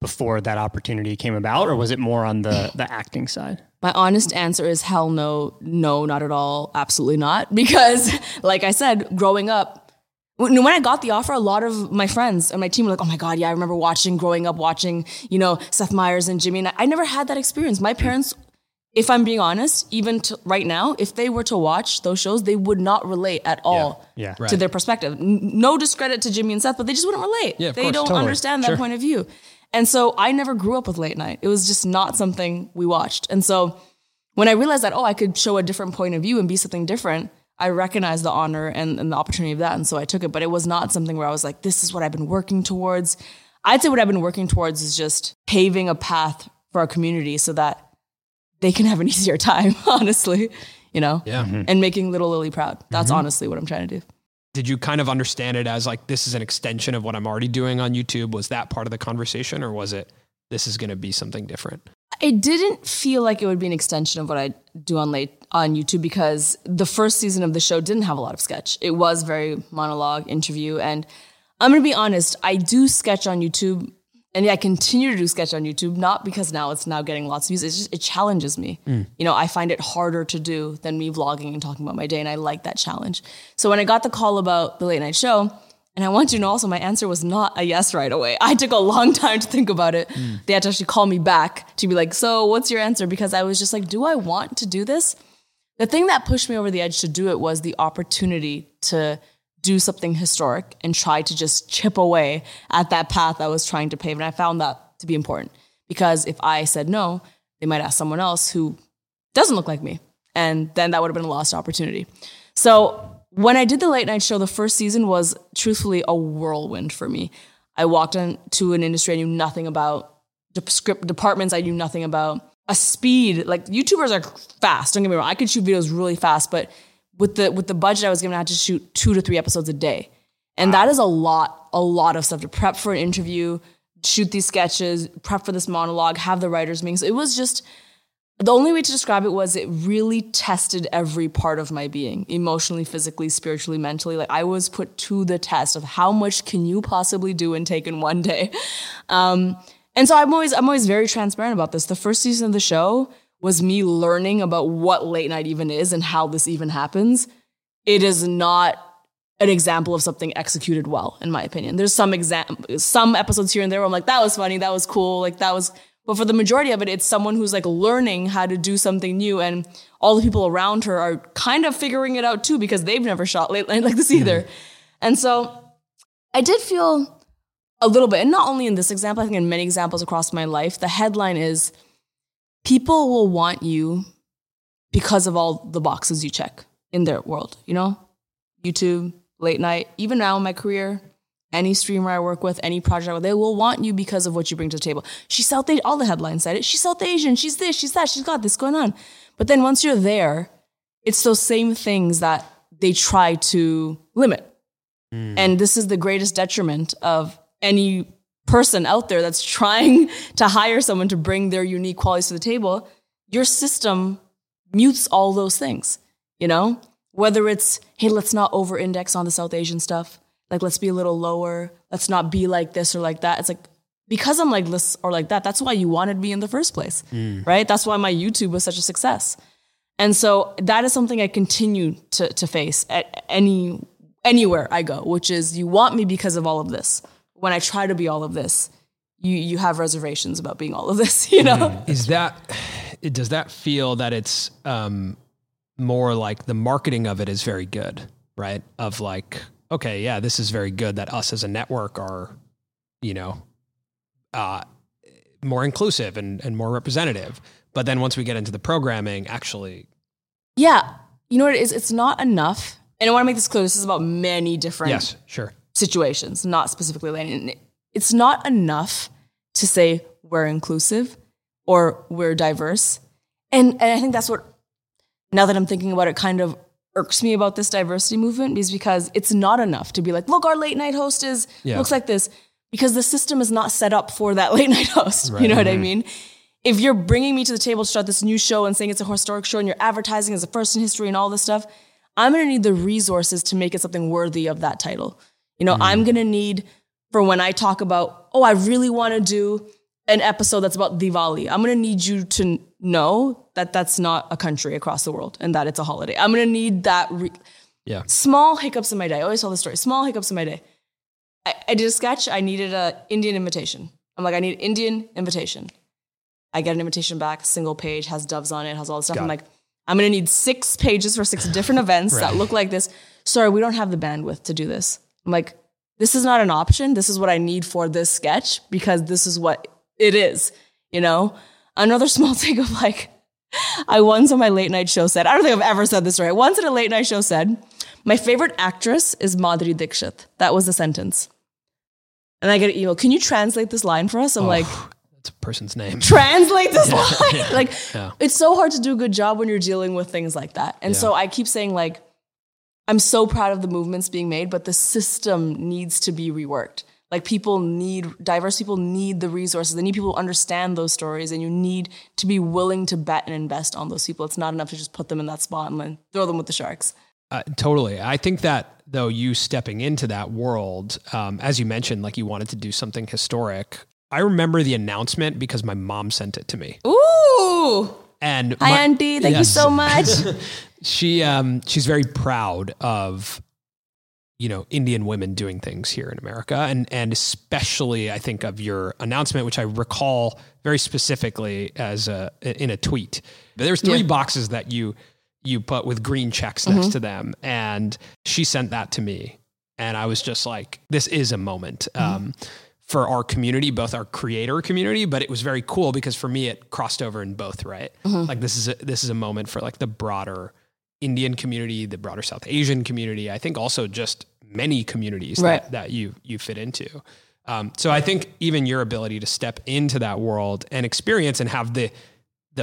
before that opportunity came about? Or was it more on the acting side? My honest answer is hell no. No, not at all. Absolutely not. Because like I said, growing up, when I got the offer, a lot of my friends and my team were like, oh my God, yeah, I remember growing up watching, you know, Seth Meyers and Jimmy. And I never had that experience. My parents, if I'm being honest, even right now, if they were to watch those shows, they would not relate at all to their perspective. No discredit to Jimmy and Seth, but they just wouldn't relate. Yeah, they don't understand that point of view. And so I never grew up with late night. It was just not something we watched. And so when I realized that, I could show a different point of view and be something different, I recognized the honor and the opportunity of that. And so I took it, but it was not something where I was like, this is what I've been working towards. I'd say what I've been working towards is just paving a path for our community so that they can have an easier time, honestly, you know, and making little Lily proud. That's honestly what I'm trying to do. Did you kind of understand it as like, this is an extension of what I'm already doing on YouTube? Was that part of the conversation, or was it, this is going to be something different? It didn't feel like it would be an extension of what I do on YouTube, because the first season of the show didn't have a lot of sketch. It was very monologue, interview. And I'm going to be honest, I do sketch on YouTube, and I continue to do sketch on YouTube, not because it's now getting lots of views. It's just, it challenges me. You know, I find it harder to do than me vlogging and talking about my day. And I like that challenge. So when I got the call about the late night show, and I want you to know also, my answer was not a yes right away. I took a long time to think about it. They had to actually call me back to be like, so what's your answer? Because I was just like, do I want to do this? The thing that pushed me over the edge to do it was the opportunity to do something historic and try to just chip away at that path I was trying to pave. And I found that to be important, because if I said no, they might ask someone else who doesn't look like me. And then that would have been a lost opportunity. So when I did the late night show, the first season was truthfully a whirlwind for me. I walked into an industry I knew nothing about, script departments I knew nothing about, a speed, like YouTubers are fast, don't get me wrong. I could shoot videos really fast, but with the budget I was given, I had to shoot 2 to 3 episodes a day. And that is a lot of stuff to prep for an interview, shoot these sketches, prep for this monologue, have the writers meetings. It was just, the only way to describe it was it really tested every part of my being, emotionally, physically, spiritually, mentally. Like I was put to the test of how much can you possibly do and take in one day. And so I'm always very transparent about this. The first season of the show was me learning about what late night even is and how this even happens. It is not an example of something executed well, in my opinion. There's some episodes here and there where I'm like, that was funny, that was cool, like that was... But for the majority of it, it's someone who's like learning how to do something new, and all the people around her are kind of figuring it out too, because they've never shot late night like this either. And so I did feel a little bit, and not only in this example, I think in many examples across my life, the headline is people will want you because of all the boxes you check in their world, you know? YouTube, late night, even now in my career, any streamer I work with, any project I work with, they will want you because of what you bring to the table. She's South Asian. All the headlines said it. She's South Asian. She's this, she's that. She's got this going on. But then once you're there, it's those same things that they try to limit. And this is the greatest detriment of any person out there that's trying to hire someone to bring their unique qualities to the table. Your system mutes all those things, you know? Whether it's, hey, let's not over-index on the South Asian stuff. Like, let's be a little lower. Let's not be like this or like that. It's like, because I'm like this or like that, that's why you wanted me in the first place, right? That's why my YouTube was such a success. And so that is something I continue to face at anywhere I go, which is you want me because of all of this. When I try to be all of this, you have reservations about being all of this, you know? Does that feel that it's more like the marketing of it is very good, right? Of like... okay, yeah, this is very good that us as a network are, you know, more inclusive and more representative. But then once we get into the programming, actually. Yeah. You know what it is? It's not enough. And I want to make this clear. This is about many different situations, not specifically landing. It's not enough to say we're inclusive or we're diverse. And I think that's what, now that I'm thinking about it, kind of irks me about this diversity movement, is because it's not enough to be like, look, our late night host is looks like this, because the system is not set up for that late night host. Right. You know what I mean? If you're bringing me to the table to start this new show and saying it's a historic show and you're advertising as a first in history and all this stuff, I'm going to need the resources to make it something worthy of that title. You know, I'm going to need, for when I talk about, oh, I really want to do an episode that's about Diwali, I'm going to need you to know that that's not a country across the world and that it's a holiday. I'm going to need that. Small hiccups in my day. I always tell the story. Small hiccups in my day. I did a sketch. I needed an Indian invitation. I'm like, I need Indian invitation. I get an invitation back, single page, has doves on it, has all the stuff. I'm like, I'm going to need 6 pages for 6 different events that look like this. Sorry, we don't have the bandwidth to do this. I'm like, this is not an option. This is what I need for this sketch, because this is what it is, you know? Another small thing of like, I once on my late night show said, I don't think I've ever said this right. Once at a late night show said, my favorite actress is Madhuri Dixit. That was the sentence. And I get an email, can you translate this line for us? I'm like, that's a person's name. Translate this line. It's so hard to do a good job when you're dealing with things like that. And so I keep saying, like, I'm so proud of the movements being made, but the system needs to be reworked. Like, diverse people need the resources. They need people who understand those stories, and you need to be willing to bet and invest on those people. It's not enough to just put them in that spot and then throw them with the sharks. Totally. I think that, though, you stepping into that world, as you mentioned, like you wanted to do something historic. I remember the announcement because my mom sent it to me. Ooh. And hi, Auntie. Thank you so much. She's very proud of, you know, Indian women doing things here in America. And especially I think of your announcement, which I recall very specifically as in a tweet, but there's 3 boxes that you put with green checks next to them. And she sent that to me. And I was just like, this is a moment for our community, both our creator community, but it was very cool because for me, it crossed over in both, right? Mm-hmm. Like this is a moment for like the broader Indian community, the broader South Asian community. I think also just many communities that you fit into. So I think even your ability to step into that world and experience and have the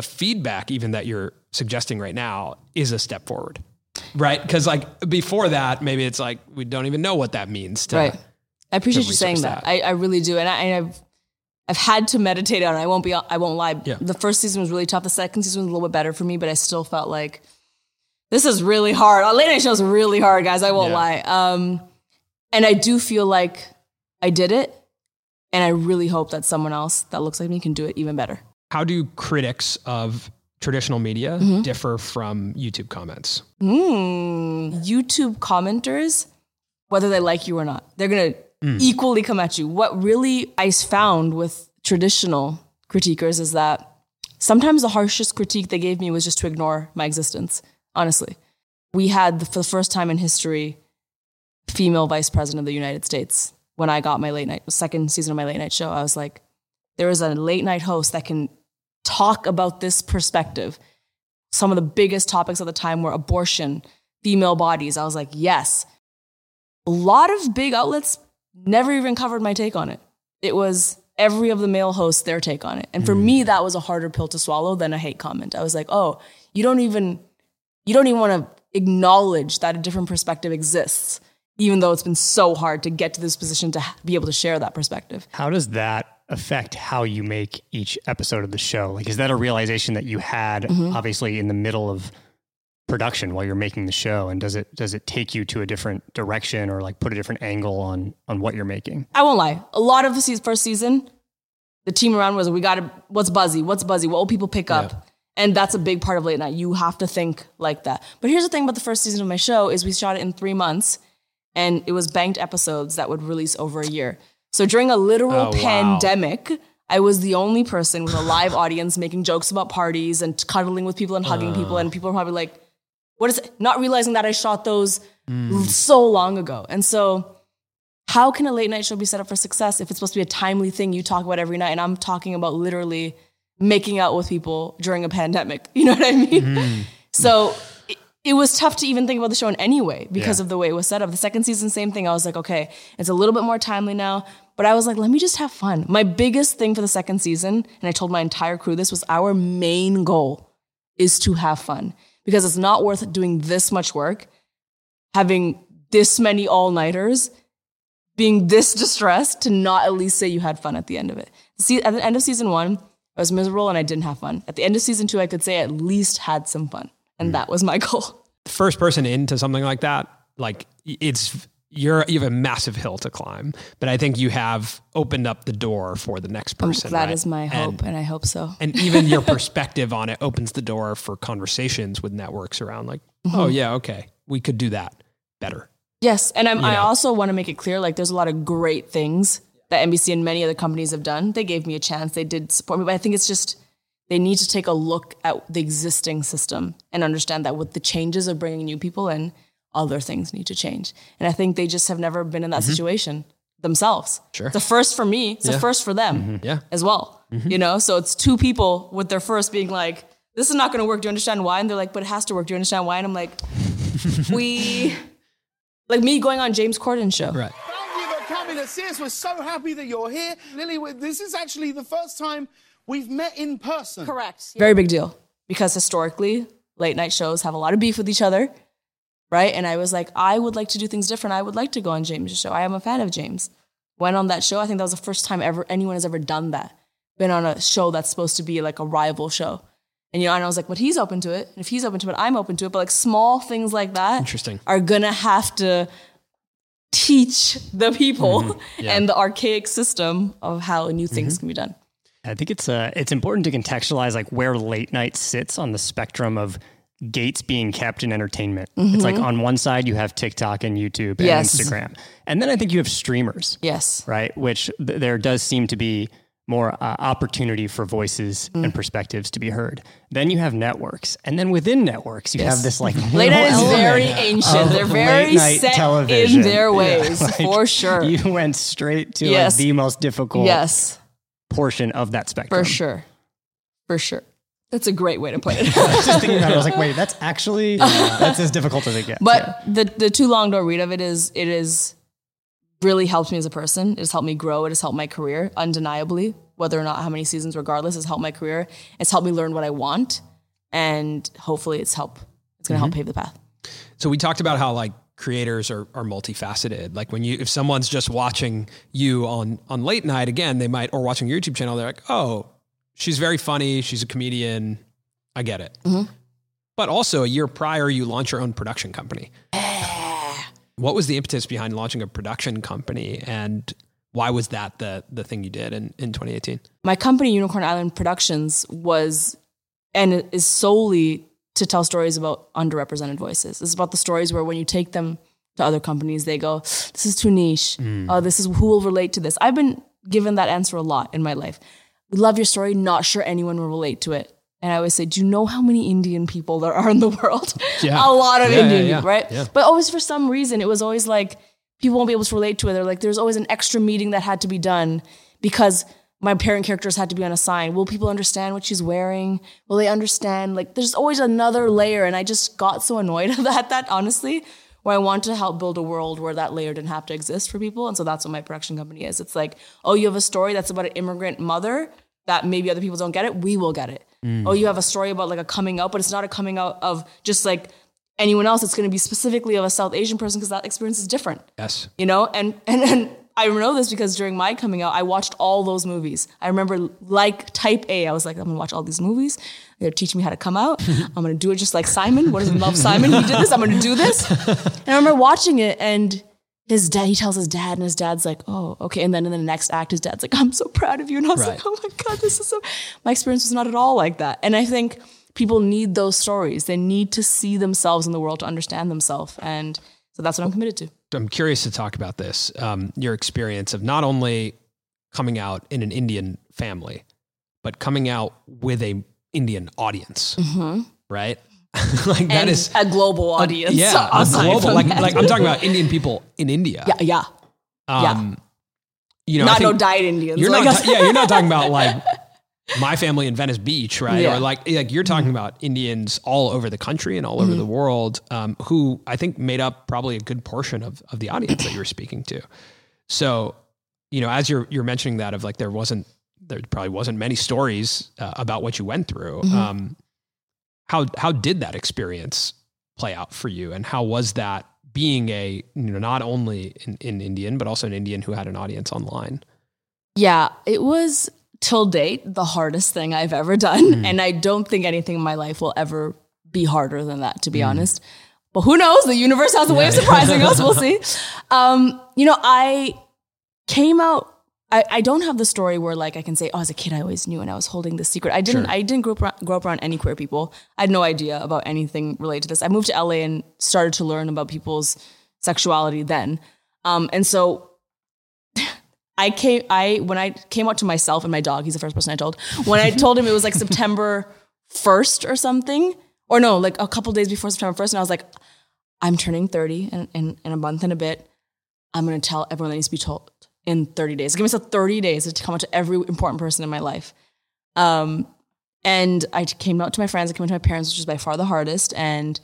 feedback even that you're suggesting right now is a step forward. Right. Cause like before that, maybe it's like, we don't even know what that means. I appreciate you saying that. I really do. And I've had to meditate on it. I won't lie. Yeah. The first season was really tough. The second season was a little bit better for me, but I still felt like this is really hard. Late night shows are really hard, guys. I won't lie. And I do feel like I did it. And I really hope that someone else that looks like me can do it even better. How do critics of traditional media differ from YouTube comments? YouTube commenters, whether they like you or not, they're going to equally come at you. What really I found with traditional critiquers is that sometimes the harshest critique they gave me was just to ignore my existence. Honestly, we had for the first time in history, female vice president of the United States. When I got my second season of my late night show, I was like, there is a late night host that can talk about this perspective. Some of the biggest topics at the time were abortion, female bodies. I was like, yes. A lot of big outlets never even covered my take on it. It was every of the male hosts, their take on it. And for me, that was a harder pill to swallow than a hate comment. I was like, oh, you don't even want to acknowledge that a different perspective exists, even though it's been so hard to get to this position to be able to share that perspective. How does that affect how you make each episode of the show? Like, is that a realization that you had obviously in the middle of production while you're making the show? And does it take you to a different direction or like put a different angle on what you're making? I won't lie. A lot of the first season, the team around was, what's buzzy? What will people pick up? And that's a big part of late night. You have to think like that. But here's the thing about the first season of my show is we shot it in 3 months and it was banked episodes that would release over a year. So during a literal pandemic, I was the only person with a live audience making jokes about parties and cuddling with people and hugging people. And people are probably like, what is it? Not realizing that I shot those so long ago. And so how can a late night show be set up for success if it's supposed to be a timely thing you talk about every night? And I'm talking about literally making out with people during a pandemic. You know what I mean? So it was tough to even think about the show in any way because of the way it was set up. The second season, same thing. I was like, okay, it's a little bit more timely now. But I was like, let me just have fun. My biggest thing for the second season, and I told my entire crew this, was our main goal is to have fun. Because it's not worth doing this much work, having this many all-nighters, being this distressed to not at least say you had fun at the end of it. See, at the end of season 1, I was miserable and I didn't have fun. At the end of season 2, I could say I at least had some fun. And that was my goal. The first person into something like that, like you have a massive hill to climb, but I think you have opened up the door for the next person. That is my hope, and I hope so. And even your perspective on it opens the door for conversations with networks around like, oh yeah, okay, we could do that better. Yes, and I also want to make it clear, like there's a lot of great things that NBC and many other companies have done. They gave me a chance, they did support me, but I think it's just, they need to take a look at the existing system and understand that with the changes of bringing new people in, other things need to change. And I think they just have never been in that situation themselves. Sure. It's a first for me. It's a first for them as well. You know, so it's two people with their first being like, this is not going to work. Do you understand why? And they're like, but it has to work. Do you understand why? And I'm like, like me going on James Corden show. Right. Thank you for coming to see us. We're so happy that you're here. Lily, this is actually the first time we've met in person. Correct. Yeah. Very big deal because historically late night shows have a lot of beef with each other. Right. And I was like, I would like to do things different. I would like to go on James' show. I am a fan of James. Went on that show. I think that was the first time ever anyone has ever done that. Been on a show that's supposed to be like a rival show. And, you know, and I was like, but he's open to it. And if he's open to it, I'm open to it. But like small things like that are going to have to teach the people and the archaic system of how new things can be done. I think it's important to contextualize like where late night sits on the spectrum of gates being kept in entertainment. It's like on one side you have TikTok and YouTube and Instagram. And then I think you have streamers. Yes. Right. Which there does seem to be more opportunity for voices and perspectives to be heard. Then you have networks, and then within networks, you have this like late night is very ancient. They're very set television. In their ways, like, for sure. You went straight to like, the most difficult portion of that spectrum, for sure, for sure. That's a great way to put it. I was just thinking about it. I was like, wait, that's actually that's as difficult as it gets. But the too long don't read of it is really helped me as a person. It has helped me grow. It has helped my career, undeniably. Whether or not how many seasons, regardless, has helped my career. It's helped me learn what I want, and hopefully, it's going to help pave the path. So we talked about how like creators are multifaceted. Like when if someone's just watching you on late night again, they might or watching your YouTube channel, they're like, oh. She's very funny. She's a comedian. I get it. Mm-hmm. But also a year prior, you launched your own production company. What was the impetus behind launching a production company? And why was that the thing you did in 2018? My company, Unicorn Island Productions, was and is solely to tell stories about underrepresented voices. It's about the stories where when you take them to other companies, they go, this is too niche. This is who will relate to this. I've been given that answer a lot in my life. We love your story, not sure anyone will relate to it. And I always say, do you know how many Indian people there are in the world? Yeah. A lot of Indian people, right? Yeah. But always for some reason, it was always like, people won't be able to relate to it. They're like, there's always an extra meeting that had to be done because my parent characters had to be on a sign. Will people understand what she's wearing? Will they understand? Like, there's always another layer. And I just got so annoyed at that, honestly, where I want to help build a world where that layer didn't have to exist for people. And so that's what my production company is. It's like, oh, you have a story that's about an immigrant mother that maybe other people don't get it. We will get it. Oh, you have a story about like a coming out, but it's not a coming out of just like anyone else. It's going to be specifically of a South Asian person because that experience is different. Yes. You know, and I know this because during my coming out, I watched all those movies. I remember like type A, I was like, I'm going to watch all these movies. They're teaching me how to come out. I'm going to do it just like Simon. What does he love Simon? He did this. I'm going to do this. And I remember watching it and his dad, he tells his dad and his dad's like, oh, okay. And then in the next act, his dad's like, I'm so proud of you. And I was like, oh my God, this is so, my experience was not at all like that. And I think people need those stories. They need to see themselves in the world to understand themselves. And so that's what I'm committed to. I'm curious to talk about this, your experience of not only coming out in an Indian family, but coming out with a Indian audience, right? Like and that is a global audience. A global, like I'm talking about Indian people in India. You know, not no diet Indians. You're like not. You're not talking about like my family in Venice Beach, right? Or like you're talking about Indians all over the country and all over the world, who I think made up probably a good portion of the audience that you were speaking to. So, you know, as you're mentioning that of like there probably wasn't many stories about what you went through. How did that experience play out for you? And how was that being a, you know, not only an Indian, but also an Indian who had an audience online? Yeah, it was till date, the hardest thing I've ever done. And I don't think anything in my life will ever be harder than that, to be honest. But who knows? The universe has a way of surprising us. We'll see. You know, I came out. I don't have the story where like I can say, oh, as a kid, I always knew and I was holding this secret. I didn't grow up around any queer people. I had no idea about anything related to this. I moved to LA and started to learn about people's sexuality then. And so when I came out to myself and my dog, he's the first person I told, when I told him it was like September 1st or something, or no, like a couple days before September 1st. And I was like, I'm turning 30 in a month and a bit. I'm going to tell everyone that needs to be told. In 30 days. I gave myself 30 days to come out to every important person in my life. And I came out to my friends, I came out to my parents, which is by far the hardest. And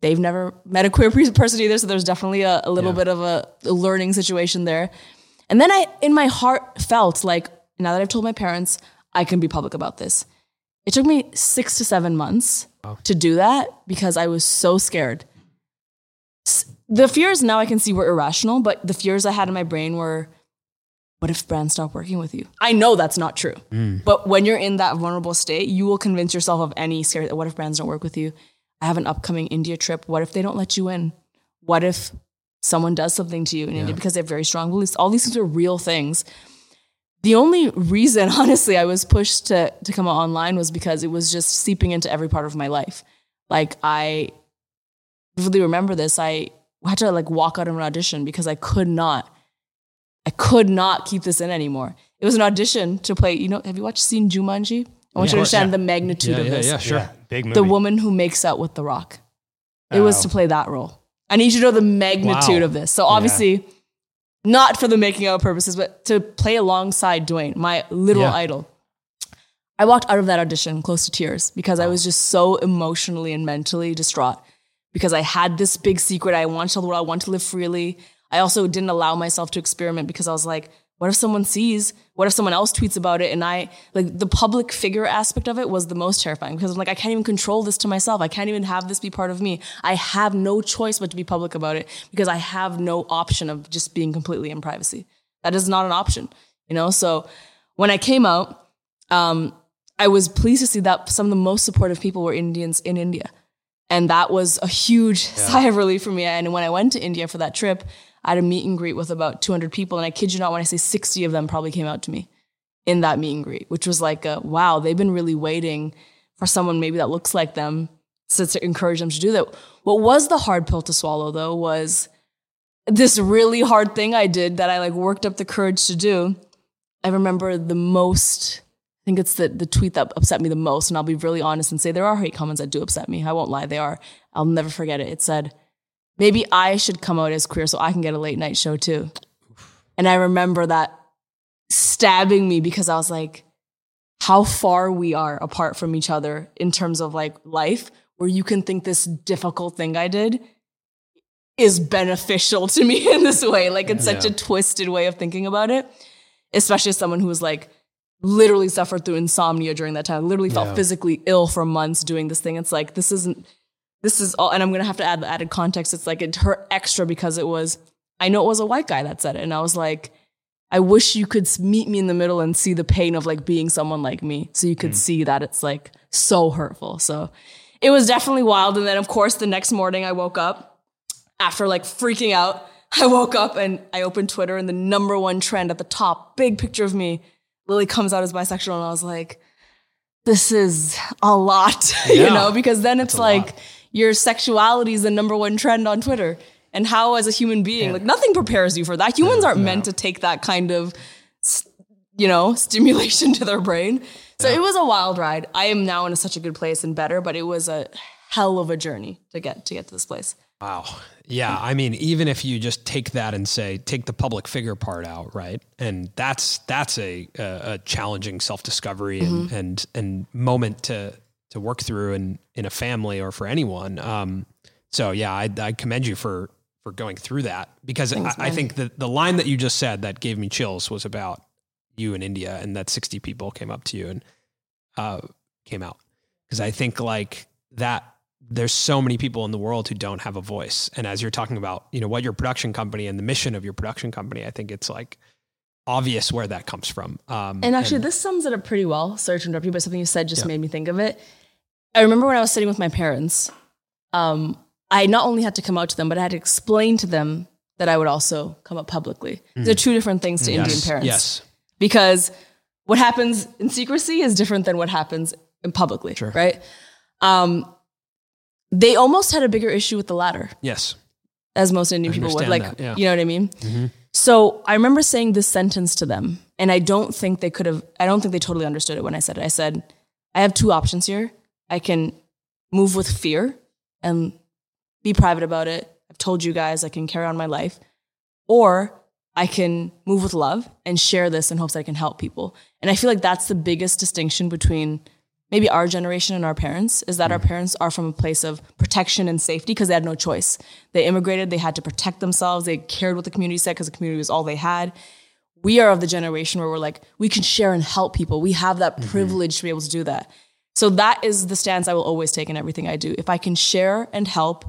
they've never met a queer person either. So there's definitely a little bit of a learning situation there. And then I, in my heart, felt like, now that I've told my parents, I can be public about this. It took me 6 to 7 months to do that because I was so scared. The fears now I can see were irrational, but the fears I had in my brain were, what if brands stop working with you? I know that's not true. But when you're in that vulnerable state, you will convince yourself of any scare that what if brands don't work with you? I have an upcoming India trip. What if they don't let you in? What if someone does something to you in India because they have very strong beliefs? All these things are real things. The only reason, honestly, I was pushed to come out online was because it was just seeping into every part of my life. Like I vividly remember this. I had to like walk out of an audition because I could not keep this in anymore. It was an audition to play, you know, have you seen Jumanji? I want you to understand the magnitude of this. Yeah, sure. Yeah, big movie. The woman who makes out with The Rock. It was to play that role. I need you to know the magnitude of this. So obviously, not for the making out purposes, but to play alongside Dwayne, my literal idol. I walked out of that audition close to tears because I was just so emotionally and mentally distraught because I had this big secret. I wanted to tell the world, I wanted to live freely. I also didn't allow myself to experiment because I was like, what if someone sees? What if someone else tweets about it? And I, like, the public figure aspect of it was the most terrifying because I'm like, I can't even control this to myself. I can't even have this be part of me. I have no choice but to be public about it because I have no option of just being completely in privacy. That is not an option, you know? So when I came out, I was pleased to see that some of the most supportive people were Indians in India. And that was a huge sigh of relief for me. And when I went to India for that trip, I had a meet and greet with about 200 people. And I kid you not, when I say 60 of them probably came out to me in that meet and greet, which was like, wow, they've been really waiting for someone maybe that looks like them to encourage them to do that. What was the hard pill to swallow, though, was this really hard thing I did that I worked up the courage to do. I remember the most... I think it's the tweet that upset me the most, and I'll be really honest and say there are hate comments that do upset me. I won't lie, they are. I'll never forget it. It said, maybe I should come out as queer so I can get a late night show too. And I remember that stabbing me because I was like, how far we are apart from each other in terms of life, where you can think this difficult thing I did is beneficial to me in this way. It's such a twisted way of thinking about it, especially as someone who was literally suffered through insomnia during that time. I literally felt physically ill for months doing this thing. It's like, this is all, and I'm going to have to add the added context. It's like it hurt extra because I know it was a white guy that said it. And I was like, I wish you could meet me in the middle and see the pain of being someone like me. So you could see that it's so hurtful. So it was definitely wild. And then of course the next morning I woke up after freaking out. I woke up and I opened Twitter and the number one trend at the top, big picture of me, Lily comes out as bisexual, and I was like, this is a lot, you know, because then it's your sexuality is the number one trend on Twitter. And how, as a human being, nothing prepares you for that. Humans aren't meant to take that kind of, stimulation to their brain. So it was a wild ride. I am now in such a good place and better, but it was a hell of a journey to get to this place. Wow. Yeah. I mean, even if you just take that and say, take the public figure part out, right? And that's a challenging self-discovery and moment to work through in a family or for anyone. So yeah, I commend you for going through that because I think the line that you just said that gave me chills was about you in India and that 60 people came up to you and came out. Cause I think that, there's so many people in the world who don't have a voice. And as you're talking about, what your production company and the mission of your production company, I think it's obvious where that comes from. And actually this sums it up pretty well. Sorry to interrupt you, but something you said just made me think of it. I remember when I was sitting with my parents, I not only had to come out to them, but I had to explain to them that I would also come out publicly. Mm. They're two different things to Indian parents. Yes. Because what happens in secrecy is different than what happens publicly, right? They almost had a bigger issue with the latter. Yes. As most Indian people would. You know what I mean? Mm-hmm. So I remember saying this sentence to them, and I don't think they totally understood it when I said it. I said, I have two options here. I can move with fear and be private about it. I've told you guys I can carry on my life. Or I can move with love and share this in hopes that I can help people. And I feel like that's the biggest distinction between maybe our generation and our parents is that our parents are from a place of protection and safety because they had no choice. They immigrated, they had to protect themselves, they cared what the community said because the community was all they had. We are of the generation where we're we can share and help people. We have that privilege to be able to do that. So that is the stance I will always take in everything I do. If I can share and help,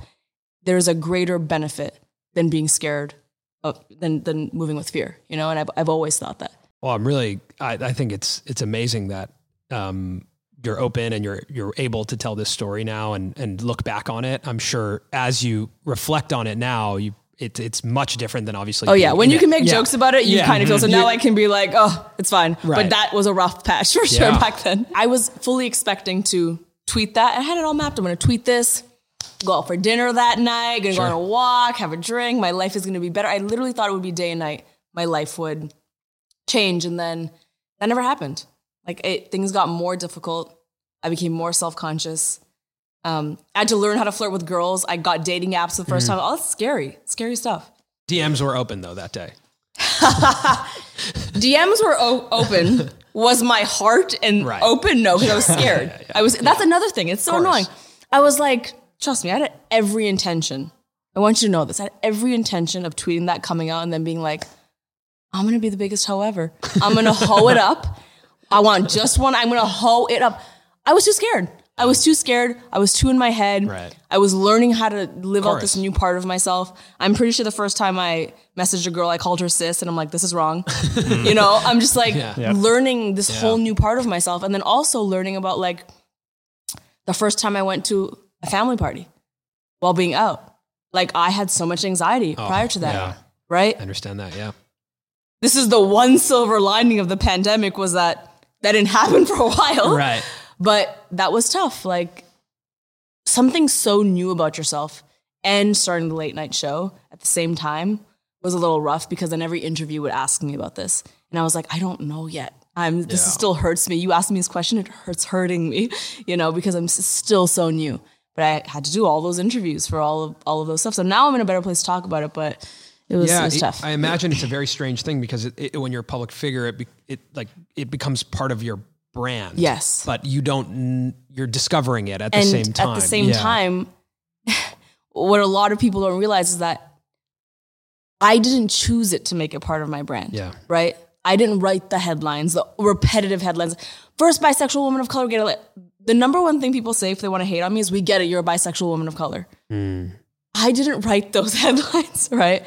there's a greater benefit than being scared, than moving with fear, and I've always thought that. Well, I think it's amazing that, you're open and you're able to tell this story now and look back on it. I'm sure as you reflect on it now, it's much different than obviously. Oh yeah. When you can make jokes about it, you kind of feel, so now I can be oh, it's fine. Right. But that was a rough patch for sure back then. I was fully expecting to tweet that. I had it all mapped. I'm going to tweet this, go out for dinner that night, going to go on a walk, have a drink. My life is going to be better. I literally thought it would be day and night. My life would change. And then that never happened. Like things got more difficult. I became more self-conscious. I had to learn how to flirt with girls. I got dating apps the first time. Oh, that's scary stuff. DMs were open though that day. DMs were open. Was my heart and right. open? No, because I was scared. I was. That's another thing. It's so annoying. I was like, trust me, I had every intention. I want you to know this. I had every intention of tweeting that coming out and then being like, I'm going to be the biggest hoe ever. I'm going to hoe it up. I want just one. I'm going to hoe it up. I was too scared. I was too in my head. Right. I was learning how to live out this new part of myself. I'm pretty sure the first time I messaged a girl, I called her sis, and I'm like, this is wrong. You know, I'm just like learning this whole new part of myself. And then also learning about like the first time I went to a family party while being out. Like I had so much anxiety prior to that. Yeah. Right? I understand that. Yeah. This is the one silver lining of the pandemic was that didn't happen for a while. Right. But that was tough. Like something so new about yourself and starting the late night show at the same time was a little rough because then every interview would ask me about this. And I was like, I don't know yet. This still hurts me. You asked me this question. It hurts hurting me, you know, because I'm still so new, but I had to do all those interviews for all of those stuff. So now I'm in a better place to talk about it, but it was tough. I imagine it's a very strange thing because when you're a public figure, it becomes part of your brand. Yes. But you're discovering it at the same time. At the same time, what a lot of people don't realize is that I didn't choose it to make it part of my brand. Yeah. Right? I didn't write the headlines, the repetitive headlines. First bisexual woman of color, get it. The number one thing people say if they want to hate on me is, we get it, you're a bisexual woman of color. Mm. I didn't write those headlines, right?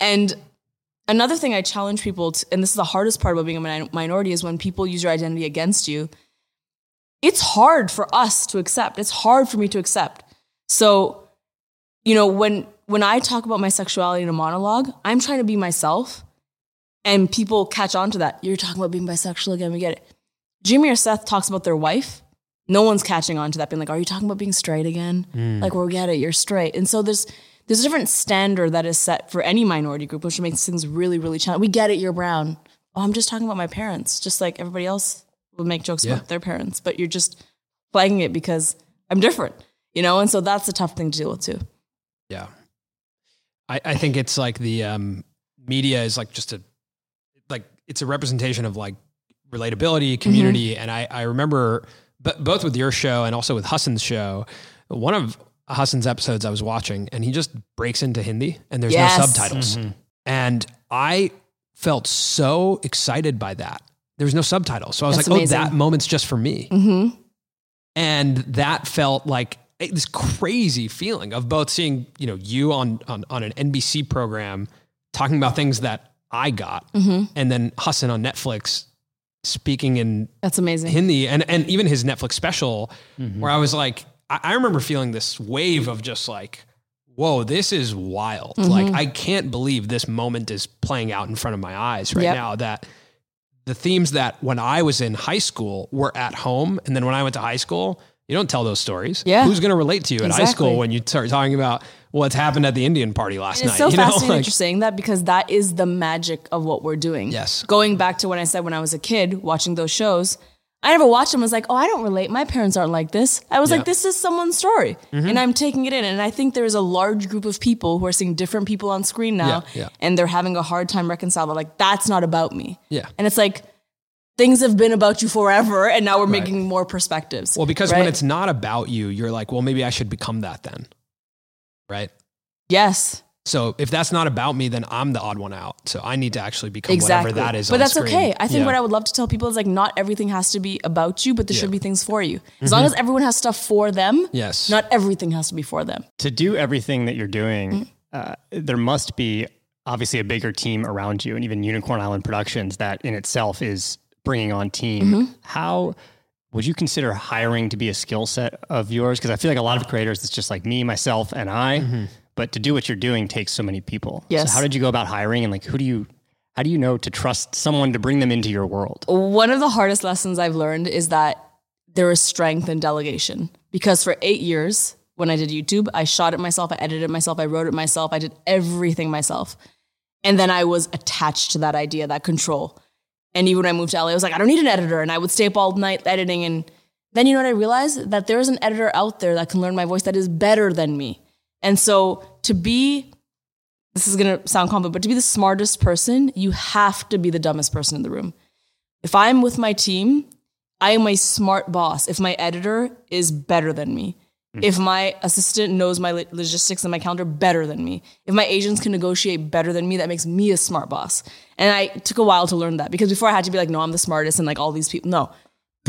And another thing I challenge people to, and this is the hardest part about being a minority, is when people use your identity against you, it's hard for us to accept. It's hard for me to accept. So, you know, when I talk about my sexuality in a monologue, I'm trying to be myself and people catch on to that. You're talking about being bisexual again, we get it. Jimmy or Seth talks about their wife. No one's catching on to that, being like, are you talking about being straight again? Mm. Like, we get it, you're straight. And so there's a different standard that is set for any minority group, which makes things really, really challenging. We get it, you're brown. Oh, I'm just talking about my parents, just like everybody else would make jokes about their parents, but you're just flagging it because I'm different, you know? And so that's a tough thing to deal with too. Yeah. I think it's like the media is like just it's a representation of like relatability, community. Mm-hmm. And I remember both with your show and also with Hassan's show, one of Hassan's episodes I was watching and he just breaks into Hindi and there's no subtitles. Mm-hmm. And I felt so excited by that. There was no subtitles. So I was amazing. Oh, that moment's just for me. Mm-hmm. And that felt like this crazy feeling of both seeing, you know, you on an NBC program talking about things that I got and then Hassan on Netflix speaking in that's amazing Hindi and even his Netflix special where I was like, I remember feeling this wave of just like, whoa, this is wild. Mm-hmm. Like, I can't believe this moment is playing out in front of my eyes right now, that the themes that when I was in high school were at home. And then when I went to high school, you don't tell those stories. Yeah. Who's going to relate to you at high school when you start talking about what's happened at the Indian party last night? It's so fascinating that you're saying that, because that is the magic of what we're doing. Yes. Going back to when I said when I was a kid watching those shows, I never watched them. I was like, oh, I don't relate. My parents aren't like this. I was like, this is someone's story. Mm-hmm. And I'm taking it in. And I think there is a large group of people who are seeing different people on screen now. Yeah. And they're having a hard time reconciling. Like, that's not about me. Yeah. And it's like, things have been about you forever. And now we're making more perspectives. Well, because when it's not about you, you're like, well, maybe I should become that then. Right? Yes. So if that's not about me, then I'm the odd one out. So I need to actually become whatever that is. But that's screen. Okay. I think what I would love to tell people is like, not everything has to be about you, but there should be things for you. As long as everyone has stuff for them, not everything has to be for them. To do everything that you're doing, there must be obviously a bigger team around you, and even Unicorn Island Productions, that in itself is bringing on team. Mm-hmm. How would you consider hiring to be a skill set of yours? Because I feel like a lot of creators, it's just like me, myself, and I. Mm-hmm. But to do what you're doing takes so many people. Yes. So how did you go about hiring, and like, how do you know to trust someone to bring them into your world? One of the hardest lessons I've learned is that there is strength in delegation, because for 8 years when I did YouTube, I shot it myself, I edited it myself, I wrote it myself, I did everything myself. And then I was attached to that idea, that control. And even when I moved to LA, I was like, I don't need an editor. And I would stay up all night editing. And then, you know what I realized? That there is an editor out there that can learn my voice that is better than me. And so to be, this is going to sound confident, but to be the smartest person, you have to be the dumbest person in the room. If I'm with my team, I am a smart boss. If my editor is better than me, if my assistant knows my logistics and my calendar better than me, if my agents can negotiate better than me, that makes me a smart boss. And I took a while to learn that, because before I had to be like, no, I'm the smartest and like all these people. No,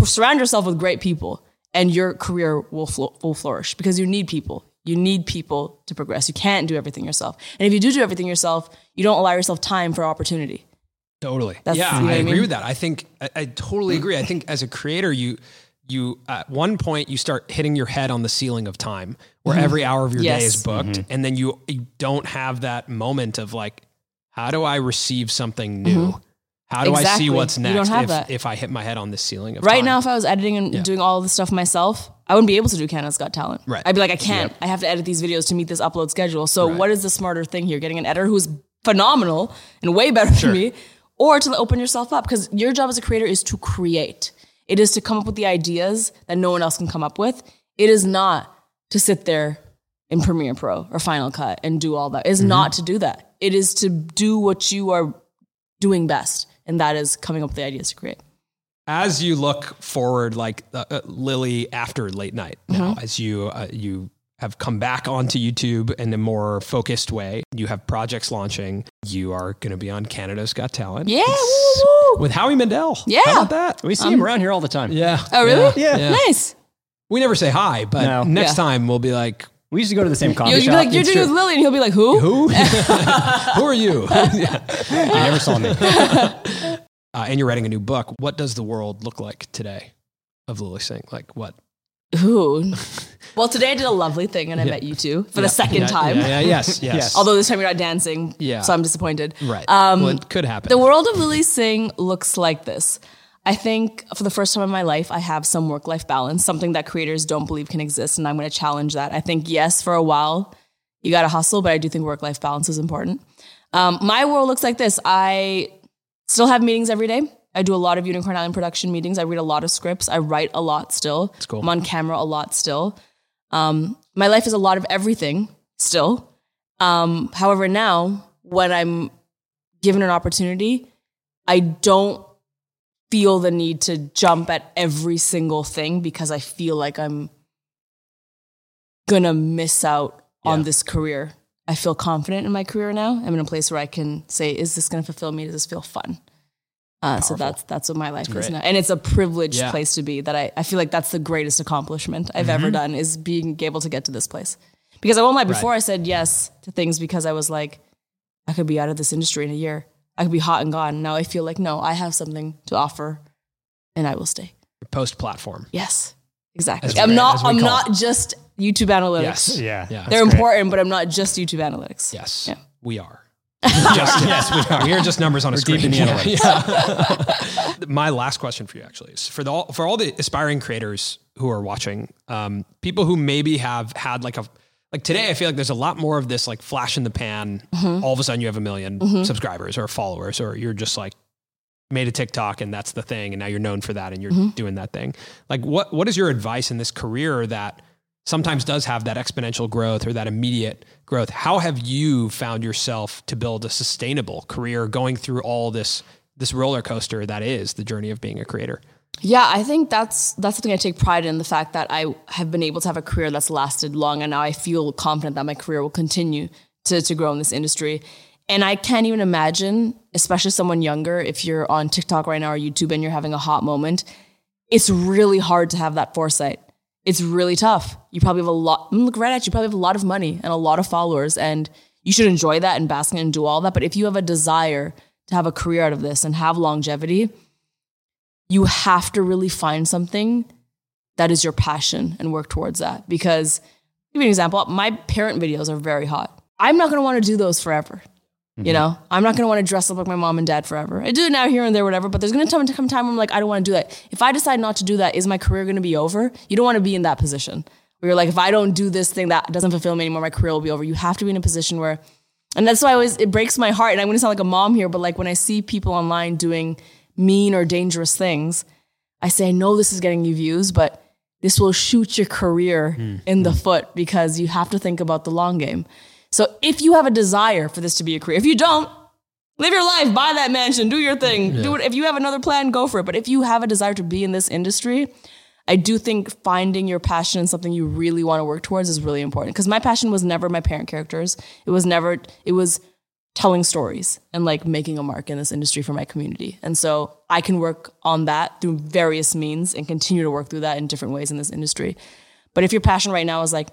surround yourself with great people and your career will flourish, because you need people. You need people to progress. You can't do everything yourself. And if you do everything yourself, you don't allow yourself time for opportunity. Totally. I agree with that. I totally agree. I think as a creator, you at one point you start hitting your head on the ceiling of time, where every hour of your day is booked. And then you don't have that moment of like, how do I receive something new? How do I see what's next? You don't have that. If I hit my head on the ceiling of time. Right now, if I was editing and doing all the stuff myself, I wouldn't be able to do Canada's Got Talent. Right. I'd be like, I can't. Yep. I have to edit these videos to meet this upload schedule. So what is the smarter thing here? Getting an editor who's phenomenal and way better than me, or to open yourself up? Because your job as a creator is to create. It is to come up with the ideas that no one else can come up with. It is not to sit there in Premiere Pro or Final Cut and do all that. It is not to do that. It is to do what you are doing best. And that is coming up with the ideas to create. As you look forward, like Lily, after late night now, as you have come back onto YouTube in a more focused way, you have projects launching. You are going to be on Canada's Got Talent. Yeah, woo-woo. With Howie Mandel. Yeah. How about that? We see him around here all the time. Yeah. Oh, really? Yeah. Nice. We never say hi, but next time we'll be like... We used to go to the same coffee shop. Be like, you're doing with Lily, and he'll be like, who? Who are you? You never saw me. And you're writing a new book. What does the world look like today of Lily Singh? Like what? Ooh. Well, today I did a lovely thing, and I met you two for the second time. Yes. Although this time you're not dancing, so I'm disappointed. Right. Well, it could happen. The world of Lily Singh looks like this. I think for the first time in my life, I have some work-life balance, something that creators don't believe can exist, and I'm going to challenge that. I think, yes, for a while, you got to hustle, but I do think work-life balance is important. My world looks like this. I still have meetings every day. I do a lot of Unicorn Island production meetings. I read a lot of scripts. I write a lot still. That's cool. I'm on camera a lot still. My life is a lot of everything still. However, now, when I'm given an opportunity, I don't feel the need to jump at every single thing, because I feel like I'm gonna miss out on this career. I feel confident in my career now. I'm in a place where I can say, is this gonna fulfill me? Does this feel fun? So that's what my life is now. And it's a privileged place to be, that I feel like that's the greatest accomplishment I've ever done, is being able to get to this place. Because I won't lie, before I said yes to things because I was like, I could be out of this industry in a year. I could be hot and gone. Now I feel like, no, I have something to offer and I will stay. Post-platform. Yes, exactly. I'm not just YouTube analytics. Yes. Yeah. They're important, but I'm not just YouTube analytics. Yes, we are. We are just numbers on a screen. My last question for you actually is for all the aspiring creators who are watching, people who maybe have had like today, I feel like there's a lot more of this like flash in the pan. All of a sudden you have a million subscribers or followers, or you're just like made a TikTok and that's the thing. And now you're known for that and you're doing that thing. Like what is your advice in this career that sometimes does have that exponential growth or that immediate growth? How have you found yourself to build a sustainable career going through all this roller coaster that is the journey of being a creator? Yeah, I think that's something I take pride in, the fact that I have been able to have a career that's lasted long, and now I feel confident that my career will continue to grow in this industry. And I can't even imagine, especially someone younger, if you're on TikTok right now or YouTube and you're having a hot moment, it's really hard to have that foresight. It's really tough. You probably have a lot of money and a lot of followers, and you should enjoy that and bask in and do all that. But if you have a desire to have a career out of this and have longevity, you have to really find something that is your passion and work towards that. Because, give you an example, my parent videos are very hot. I'm not going to want to do those forever. You know, I'm not going to want to dress up like my mom and dad forever. I do it now, here and there, whatever, but there's going to come time when I'm like, I don't want to do that. If I decide not to do that, is my career going to be over? You don't want to be in that position where you're like, if I don't do this thing that doesn't fulfill me anymore, my career will be over. You have to be in a position where, and that's why it breaks my heart. And I'm going to sound like a mom here, but like when I see people online doing mean or dangerous things. I say, I know this is getting you views, but this will shoot your career in the foot, because you have to think about the long game. So if you have a desire for this to be a career, if you don't, live your life, buy that mansion, do your thing. Yeah. Do it. If you have another plan, go for it. But if you have a desire to be in this industry, I do think finding your passion and something you really want to work towards is really important. Because my passion was never my parent characters. It was telling stories and like making a mark in this industry for my community. And so I can work on that through various means and continue to work through that in different ways in this industry. But if your passion right now is like,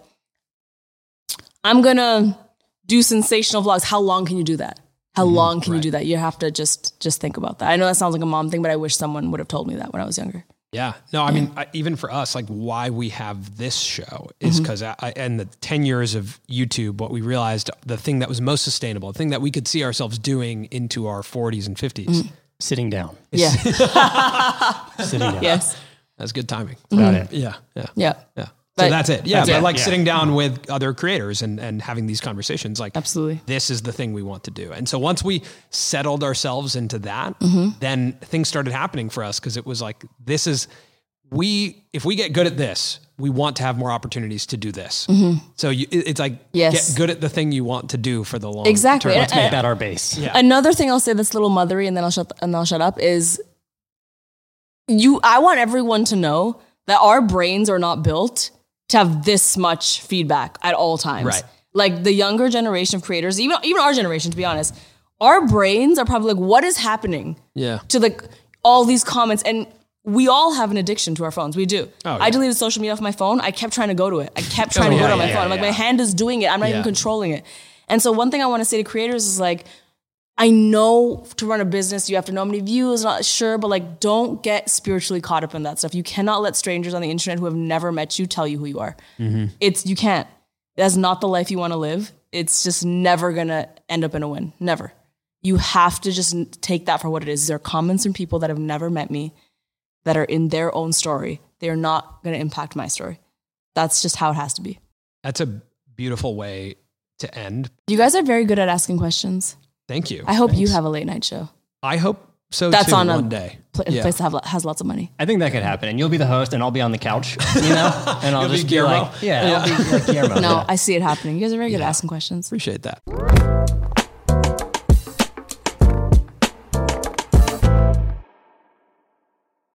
I'm going to do sensational vlogs, how long can you do that? How long can you do that? You have to just think about that. I know that sounds like a mom thing, but I wish someone would have told me that when I was younger. Yeah. No, I mean, even for us, like why we have this show is because and the 10 years of YouTube, what we realized, the thing that was most sustainable, the thing that we could see ourselves doing into our 40s and 50s. Sitting down. Yeah. Sitting down. Yes. That's good timing. About it. Yeah. Yeah. Yeah. Yeah. So that's it. Yeah. But like sitting down with other creators and having these conversations, like absolutely, this is the thing we want to do. And so once we settled ourselves into that, then things started happening for us. Cause it was like, if we get good at this, we want to have more opportunities to do this. So it's like, get good at the thing you want to do for the long term. Let's make that our base. Yeah. Another thing I'll say that's a little mothery and then I'll shut up is I want everyone to know that our brains are not built to have this much feedback at all times. Right. Like the younger generation of creators, even our generation, to be honest, our brains are probably like, what is happening to like all these comments? And we all have an addiction to our phones. We do. Oh, yeah. I deleted social media off my phone. I kept trying to go to it. I kept trying to go to my phone. I'm like, my hand is doing it. I'm not even controlling it. And so one thing I want to say to creators is like, I know to run a business, you have to know how many views, not sure, but like, don't get spiritually caught up in that stuff. You cannot let strangers on the internet who have never met you tell you who you are. You can't. That's not the life you want to live. It's just never going to end up in a win. Never. You have to just take that for what it is. There are comments from people that have never met me that are in their own story. They are not going to impact my story. That's just how it has to be. That's a beautiful way to end. You guys are very good at asking questions. Thank you. I hope you have a late night show. I hope so. That's too, on one day. Place that has lots of money. I think that could happen. And you'll be the host and I'll be on the couch, you know, and I'll just be like Guillermo. No, I see it happening. You guys are very good at asking questions. Appreciate that.